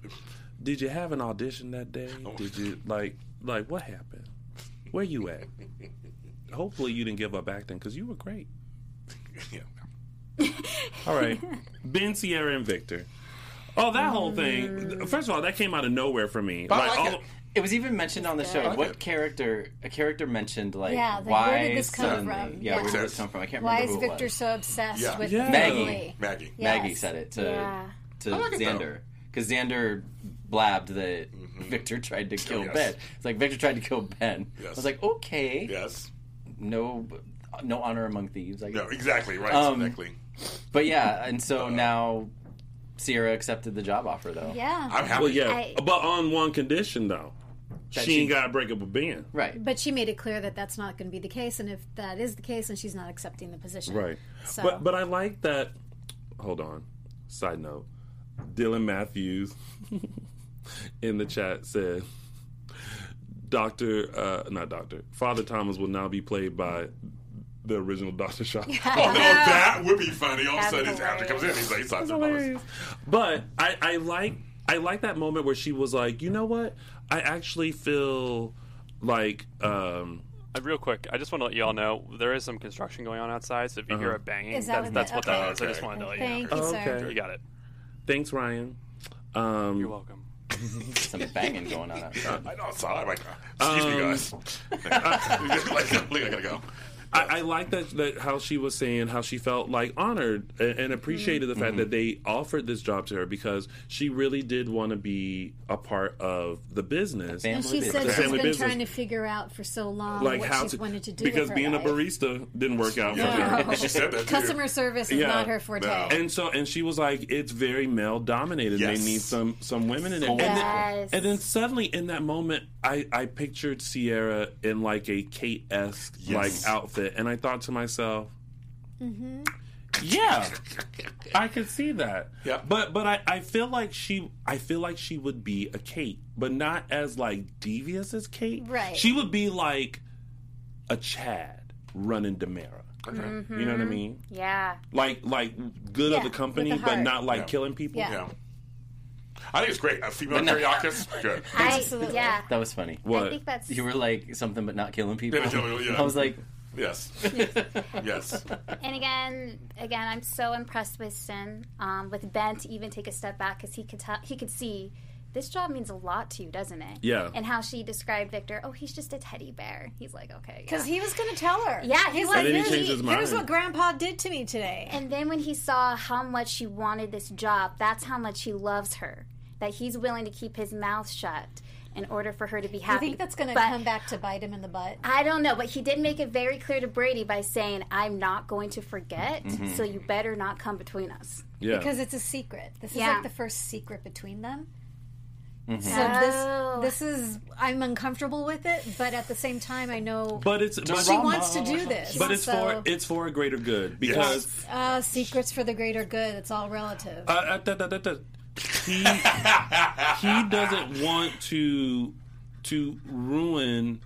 Did you have an audition that day? Did you like what happened? Where you at? Hopefully you didn't give up acting because you were great. Yeah. All right, Ben, Sierra, and Victor. Oh, that whole thing. First of all, that came out of nowhere for me. But it was even mentioned on the show. Like a character mentioned, why where did this come from? Yeah, where did this come from? I can't remember who it was. Why is Victor so obsessed with Maggie? Maggie. Yes. Maggie said it to Xander. Because Xander blabbed that Victor tried to kill Ben. It's like, Victor tried to kill Ben. Yes. I was like, okay. Yes. No honor among thieves, I guess. No, exactly. Right, exactly. But and so now Sierra accepted the job offer, though. Yeah. I'm happy. Well, but on one condition, though. She ain't got to break up with Ben. Right. But she made it clear that that's not going to be the case, and if that is the case, then she's not accepting the position. Right. So. But I like that. Hold on. Side note. Dylan Matthews in the chat said, Father Thomas will now be played by the original Dr. Shock. Yeah. Oh, no, that would be funny. All of a sudden, his after comes in, he's like, Dr. Thomas. But I like that moment where she was like, you know what? I actually feel like... Real quick, I just want to let you all know there is some construction going on outside, so if you hear a banging, that's what that is. Okay. I just wanted to let you know. Thank you, sir. You got it. Thanks, Ryan. You're welcome. Some banging going on outside. I know, it's all right. Excuse me, guys. I gotta go. I like that how she was saying how she felt like honored and appreciated the fact that they offered this job to her because she really did want to be a part of the business. She said she's been trying to figure out for so long what she wanted to do with her life. A barista didn't work out for her. She said that customer service is not her forte. No. And she was like, it's very male dominated. Yes. They need some women in it. Yes. And then suddenly in that moment, I pictured Sierra in like a Kate-esque outfit. And I thought to myself, yeah, I could see that. Yeah. But I feel like she would be a Kate, but not as like devious as Kate. Right. She would be like a Chad running DeMera. Okay. Mm-hmm. You know what I mean? Yeah. Like good of the company, but not like killing people. Yeah. I think it's great. A female Kiriakis? Good. Absolutely. Yeah. That was funny. What? I think that's... You were like something but not killing people. Yeah. I was like... Yes. Yes. And again, I'm so impressed with Sin, with Ben to even take a step back because he could see this job means a lot to you, doesn't it? Yeah. And how she described Victor, he's just a teddy bear. He's like, okay. Because he was going to tell her. Yeah, he was. And then he changed his mind. Here's what Grandpa did to me today. And then when he saw how much she wanted this job, that's how much he loves her, that he's willing to keep his mouth shut in order for her to be happy. I think that's going to come back to bite him in the butt. I don't know, but he did make it very clear to Brady by saying, I'm not going to forget, so you better not come between us. Yeah. Because it's a secret. This is like the first secret between them. Mm-hmm. So this is, I'm uncomfortable with it, but at the same time I know she wants to do this. But it's for a greater good. Because secrets for the greater good, it's all relative. He doesn't want to ruin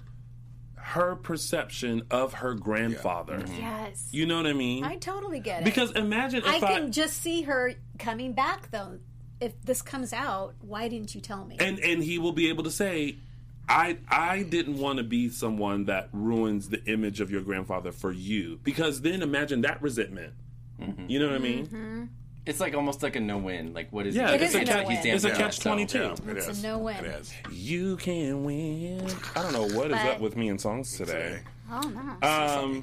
her perception of her grandfather. Yeah. Mm-hmm. Yes. You know what I mean? I totally get it. Because imagine if I can just see her coming back, though. If this comes out, why didn't you tell me? And he will be able to say, I didn't want to be someone that ruins the image of your grandfather for you. Because then imagine that resentment. Mm-hmm. You know what I mean? Mm-hmm. It's like almost like a no-win. Like, what is it? Yeah, it's a catch-22. So. Yeah, it's a no-win. It is. You can win. I don't know what is up with me in songs today. Oh, no.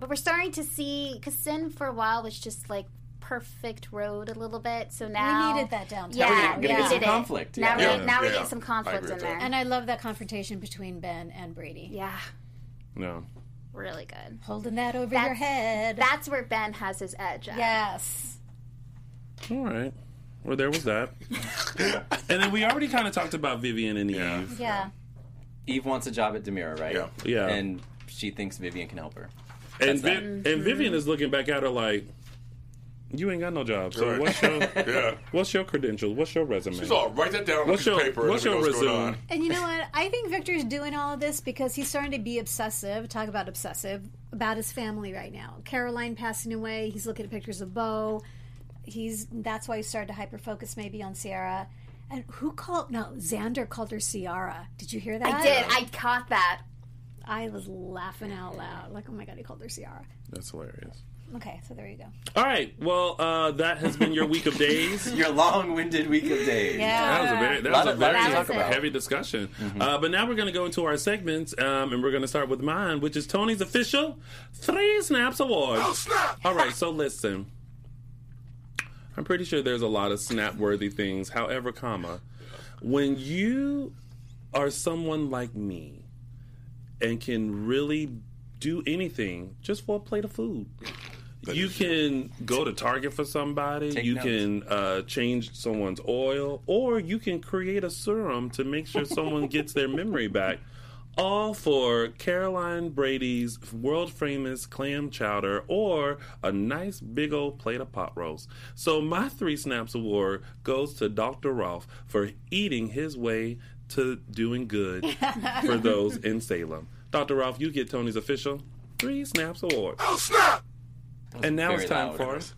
But we're starting to see... Because Sin, for a while, was just, like, perfect road a little bit. So now... We needed that downtown. Yeah, we get some conflict. Yeah. Now we get some conflict in there. And I love that confrontation between Ben and Brady. Yeah. No. Really good. Holding that over your head. That's where Ben has his edge at. Yes. All right. Well, there was that. And then we already kind of talked about Vivian and Eve. Yeah. Eve wants a job at DeMera, right? Yeah. Yeah. And she thinks Vivian can help her. And Vivian is looking back at her like, you ain't got no job. So what's your credentials? What's your resume? She's all, write that down on paper. What's your resume? And you know what? I think Victor's doing all of this because he's starting to be obsessive. Talk about obsessive. About his family right now. Caroline passing away. He's looking at pictures of Beau. That's why he started to hyper-focus maybe on Sierra. And Xander called her Sierra. Did you hear that? I did. I caught that. I was laughing out loud. Like, oh my God, he called her Sierra. That's hilarious. Okay, so there you go. All right. Well, that has been your week of days. Your long-winded week of days. Yeah. That was a very heavy discussion. Mm-hmm. But now we're going to go into our segments, and we're going to start with mine, which is Tony's official 3 Snaps Awards. Oh, snap! All right, so listen. I'm pretty sure there's a lot of snap-worthy things. However, when you are someone like me and can really do anything just for a plate of food, you can go to Target for somebody, you can change someone's oil, or you can create a serum to make sure someone gets their memory back, all for Caroline Brady's world-famous clam chowder or a nice big old plate of pot roast. So my 3 Snaps Award goes to Dr. Rolf for eating his way to doing good for those in Salem. Dr. Rolf, you get Tony's official 3 Snaps Award. Oh, snap! And now it's time for us.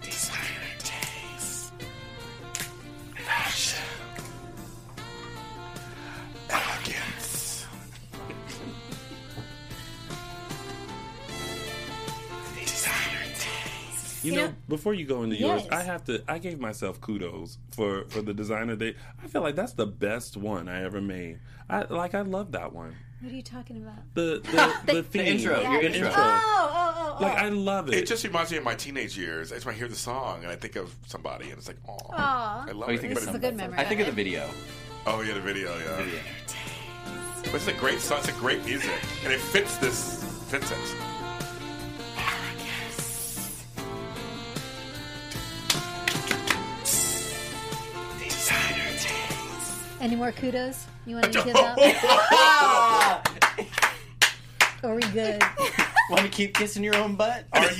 Designer Days. Fashion. Elegance. Designer Days. You know, before you go into yours, I gave myself kudos for the Designer Day. I feel like that's the best one I ever made. I love that one. What are you talking about? The theme. The intro. Yeah. Your intro. Oh. Like, I love it. It just reminds me of my teenage years. It's when I hear the song and I think of somebody and it's like, oh, I love it. This is a good memory. I think of the video. Oh, yeah, the video, yeah. But it's a great song. It's a great music. And it fits this. Fits it. Any more kudos you want to give out? Are we good? Want to keep kissing your own butt? Are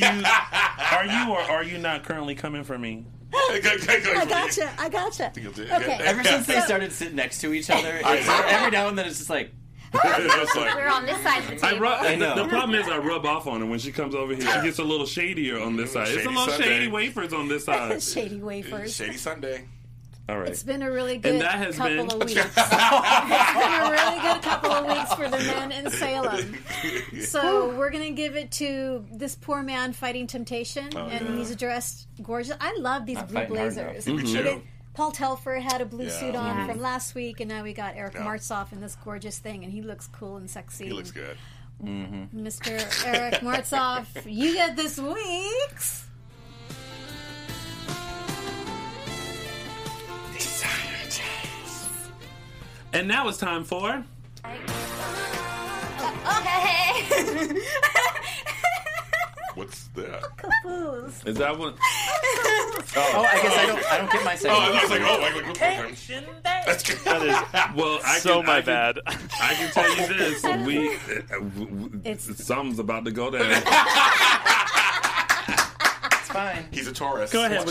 you not currently coming for me? I gotcha. Okay. Ever since they started sitting next to each other, every now and then it's just like... We're on this side of the table. The problem is I rub off on her when she comes over here. She gets a little shadier on this side. It's a little shady wafers on this side. Shady wafers. Shady Sunday. All right. It's been a really good couple of weeks. For the men in Salem. So we're going to give it to this poor man fighting temptation. He's dressed gorgeous. I love these blue blazers. Paul Telfer had a blue suit on from last week, and now we got Eric Martzoff in this gorgeous thing, and he looks cool and sexy. He looks good. Mr. Eric Martzoff, you get this week's... And now it's time for... Okay. What's that? Kaboos. Is that one? I guess I don't get my second. I was like, Dishin' Days. Bad. I can tell you this. Something's about to go down. Fine. He's a Taurus. Go ahead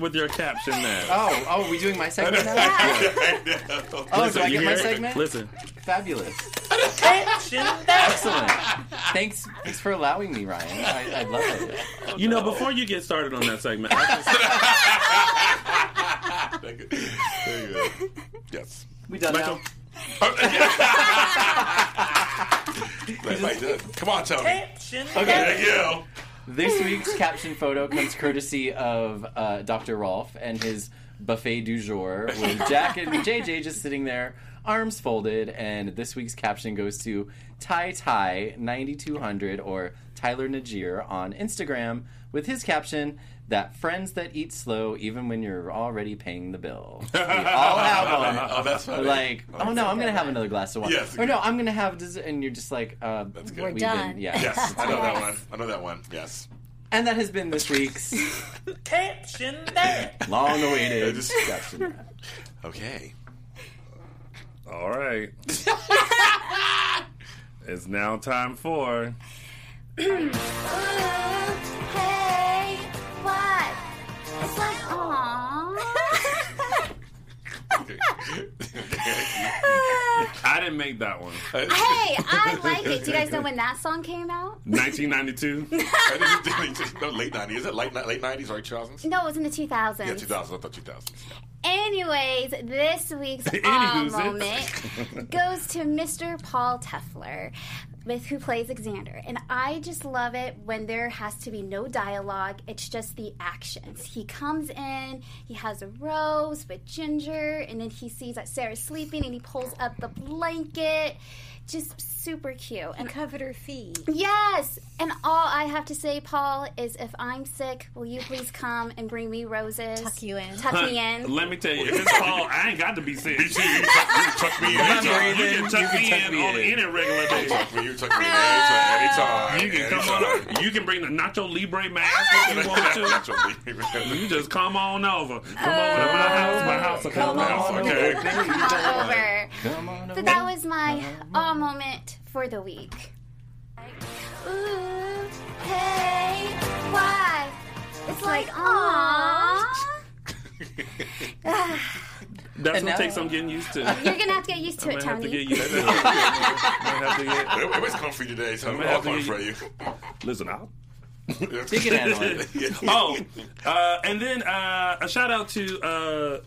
with your caption now. Oh, we doing my segment now? Do I get my segment? Listen. Fabulous. Excellent. Thanks for allowing me, Ryan. I love it. Before you get started on that segment, there you go. Yes. We done now. Come on, Tony. Okay. There you go. This week's caption photo comes courtesy of Dr. Rolf and his buffet du jour with Jack and JJ just sitting there, arms folded, and this week's caption goes to Ty 9200 or Tyler Najir on Instagram with his caption, that friends that eat slow even when you're already paying the bill. We all have one. Oh, that's funny. Like, I'm going to have another glass of wine. Yes, or no, I'm going to have dessert. And you're just like, that's good. We're done. Yes, I know that one. Yes. And that has been this week's... Caption Day. Long-awaited Caption Day. Okay. All right. It's now time for... What? It's like, aww. I didn't make that one. Hey, I like it. Do you guys know when that song came out? 1992. No, late 90s. Is it late 90s or 2000s? No, it was in the 2000s. Yeah, 2000s. I thought 2000s. Anyways, this week's aw moment goes to Mr. Paul Telfer, who plays Xander. And I just love it when there has to be no dialogue. It's just the actions. He comes in, he has a rose with ginger, and then he sees that Sarah's sleeping, and he pulls up the blanket. Just super cute. And covered her feet. Yes! And all I have to say, Paul, is if I'm sick, will you please come and bring me roses? Tuck you in. Tuck me in. Let me tell you, if it's Paul, I ain't got to be sick. You can tuck me in. You can tuck me in on any regular day. You can tuck me in anytime. You can come on. You can bring the Nacho Libre mask if you want to. Nacho Libre. You just come on over. Come over to my house. My house will come over. Okay. Come on over. So that was my... moment for the week. Ooh, hey, why? It's like, aww. That's going to take some getting used to. You're going to have to get used to it, Tony. It was comfy today, so I'm going to you. Listen out. And then a shout out to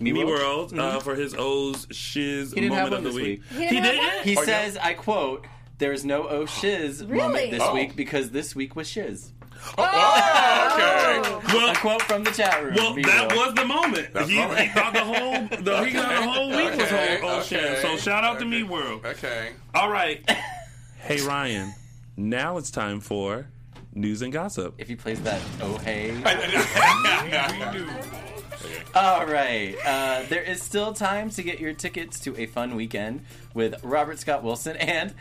MeWorld for his O's Shiz moment of the week. He didn't? He says, I quote, there is no O Shiz moment this week because this week was Shiz. Okay. Well, a quote from the chat room. Well, that was the moment. He thought the whole week was whole shit. So shout out to MeWorld. Okay. All right. Hey Ryan. Now it's time for news and gossip. If he plays that, oh hey. All right. There is still time to get your tickets to a fun weekend with Robert Scott Wilson and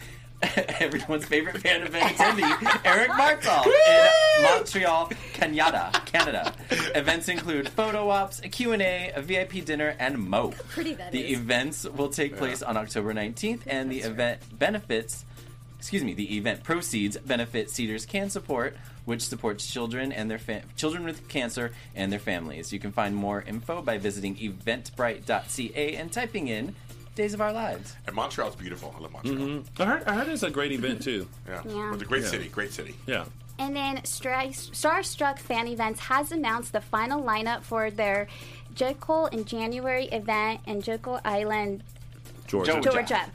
everyone's favorite fan event attendee, Eric Martzall, in Montreal, Canada. Events include photo ops, a Q&A, a VIP dinner, and Mo. Events will take place on October 19th, and the event proceeds benefit Cedars Can Support, which supports children and their children with cancer and their families. You can find more info by visiting eventbrite.ca and typing in Days of Our Lives. And Montreal's beautiful. I love Montreal. Mm-hmm. I heard it's a great event, too. Yeah. It's a great city. Yeah. And then Starstruck Fan Events has announced the final lineup for their Jekyll in January event in Jekyll Island, Georgia.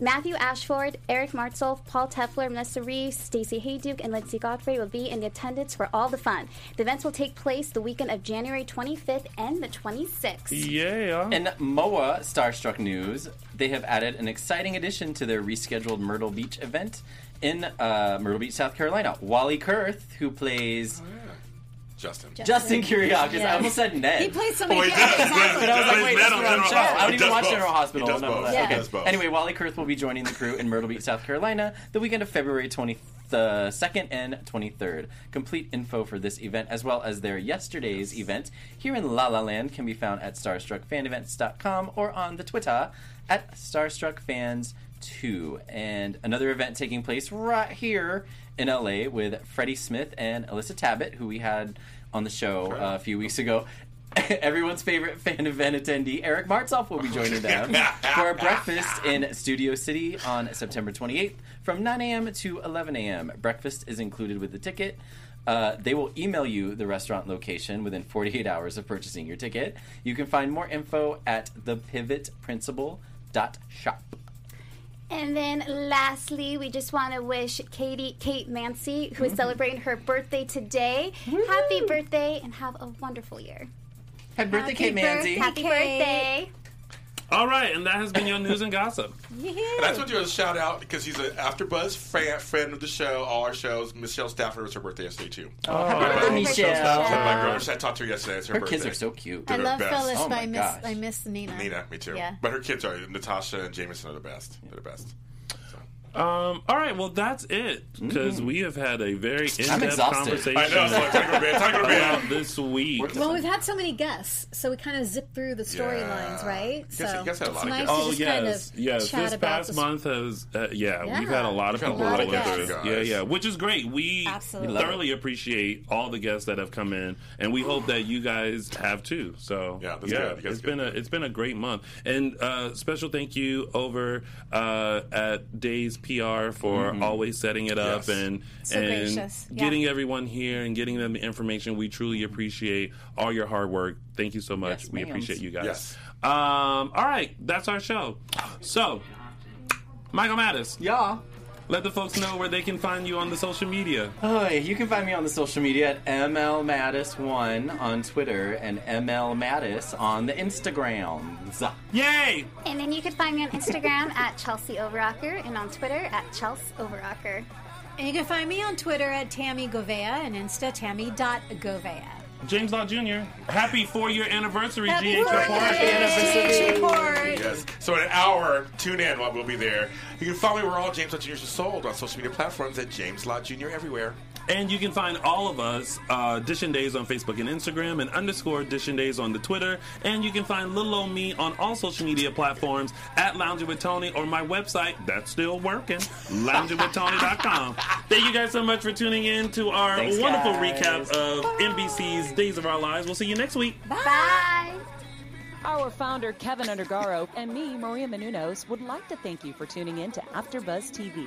Matthew Ashford, Eric Martzoff, Paul Tefler, Melissa Reeves, Stacey Hayduke, and Lindsay Godfrey will be in the attendance for all the fun. The events will take place the weekend of January 25th and the 26th. Yeah. In MOA Starstruck News, they have added an exciting addition to their rescheduled Myrtle Beach event in Myrtle Beach, South Carolina. Wally Kurth, who plays... Justin Kiriakis. Yeah. I almost said Ned. He plays so many characters. But I was like, wait, that's the wrong show. I don't even watch General Hospital. He does both. Anyway, Wally Kurth will be joining the crew in Myrtle Beach, South Carolina, the weekend of February 22nd and 23rd. Complete info for this event, as well as their Yesterday's event here in La La Land, can be found at starstruckfanevents.com or on the Twitter at starstruckfans2. And another event taking place right here in LA with Freddie Smith and Alyssa Tabbitt, who we had on the show a few weeks ago. Everyone's favorite fan event attendee, Eric Martzoff, will be joining them for a breakfast in Studio City on September 28th from 9 a.m. to 11 a.m. Breakfast is included with the ticket. They will email you the restaurant location within 48 hours of purchasing your ticket. You can find more info at thepivotprinciple.shop. And then lastly, we just want to wish Kate Mancy, who is celebrating her birthday today, happy birthday and have a wonderful year. Happy birthday, Kate Mancy. Happy birthday. All right, and that has been your news and gossip. And I told you a shout out because he's an AfterBuzz friend of the show, all our shows. Michelle Stafford, was her birthday yesterday too. Oh, Michelle! My girl, I talked to her yesterday. It's her birthday. Kids are so cute. I love Phyllis, but I miss Nina. Nina, me too. Yeah. But her kids are Natasha and Jameson are the best. They're the best. All right, well, that's it, because we have had a very in-depth conversation about this week. Well, we've had so many guests, so we kind of zipped through the storylines, right? You guys had a lot of guests. Yes. This past month has, we've had a lot of people over there. Yeah, which is great. We thoroughly appreciate all the guests that have come in, and we hope that you guys have too. So, it's been a great month. And special thank you over at Days PR for always setting it up and getting everyone here and getting them the information. We truly appreciate all your hard work. Thank you so much. Yes, we appreciate you guys. Yes. All right, that's our show. So, Michael Mattis. Yeah. Let the folks know where they can find you on the social media. Oh, you can find me on the social media at MLMattis1 on Twitter and MLMattis on the Instagrams. Yay! And then you can find me on Instagram at Chelsea Overrocker and on Twitter at Chelsea Overrocker. And you can find me on Twitter at Tammy Govea and Insta Tammy.Govea. James Lott Jr., happy 4-year anniversary, GH Report. Yes. So in an hour, tune in while we'll be there. You can follow me where all James Lott Jr. is sold on social media platforms at James Lott Jr. everywhere. And you can find all of us, Dishin' Days on Facebook and Instagram, and _Dishin' Days on the Twitter. And you can find Little Old Me on all social media platforms at Lounging with Tony or my website that's still working, loungingwithtony.com. Thank you guys so much for tuning in to our wonderful recap of NBC's Days of Our Lives. We'll see you next week. Bye. Our founder, Kevin Undergaro, and me, Maria Menounos, would like to thank you for tuning in to AfterBuzz TV.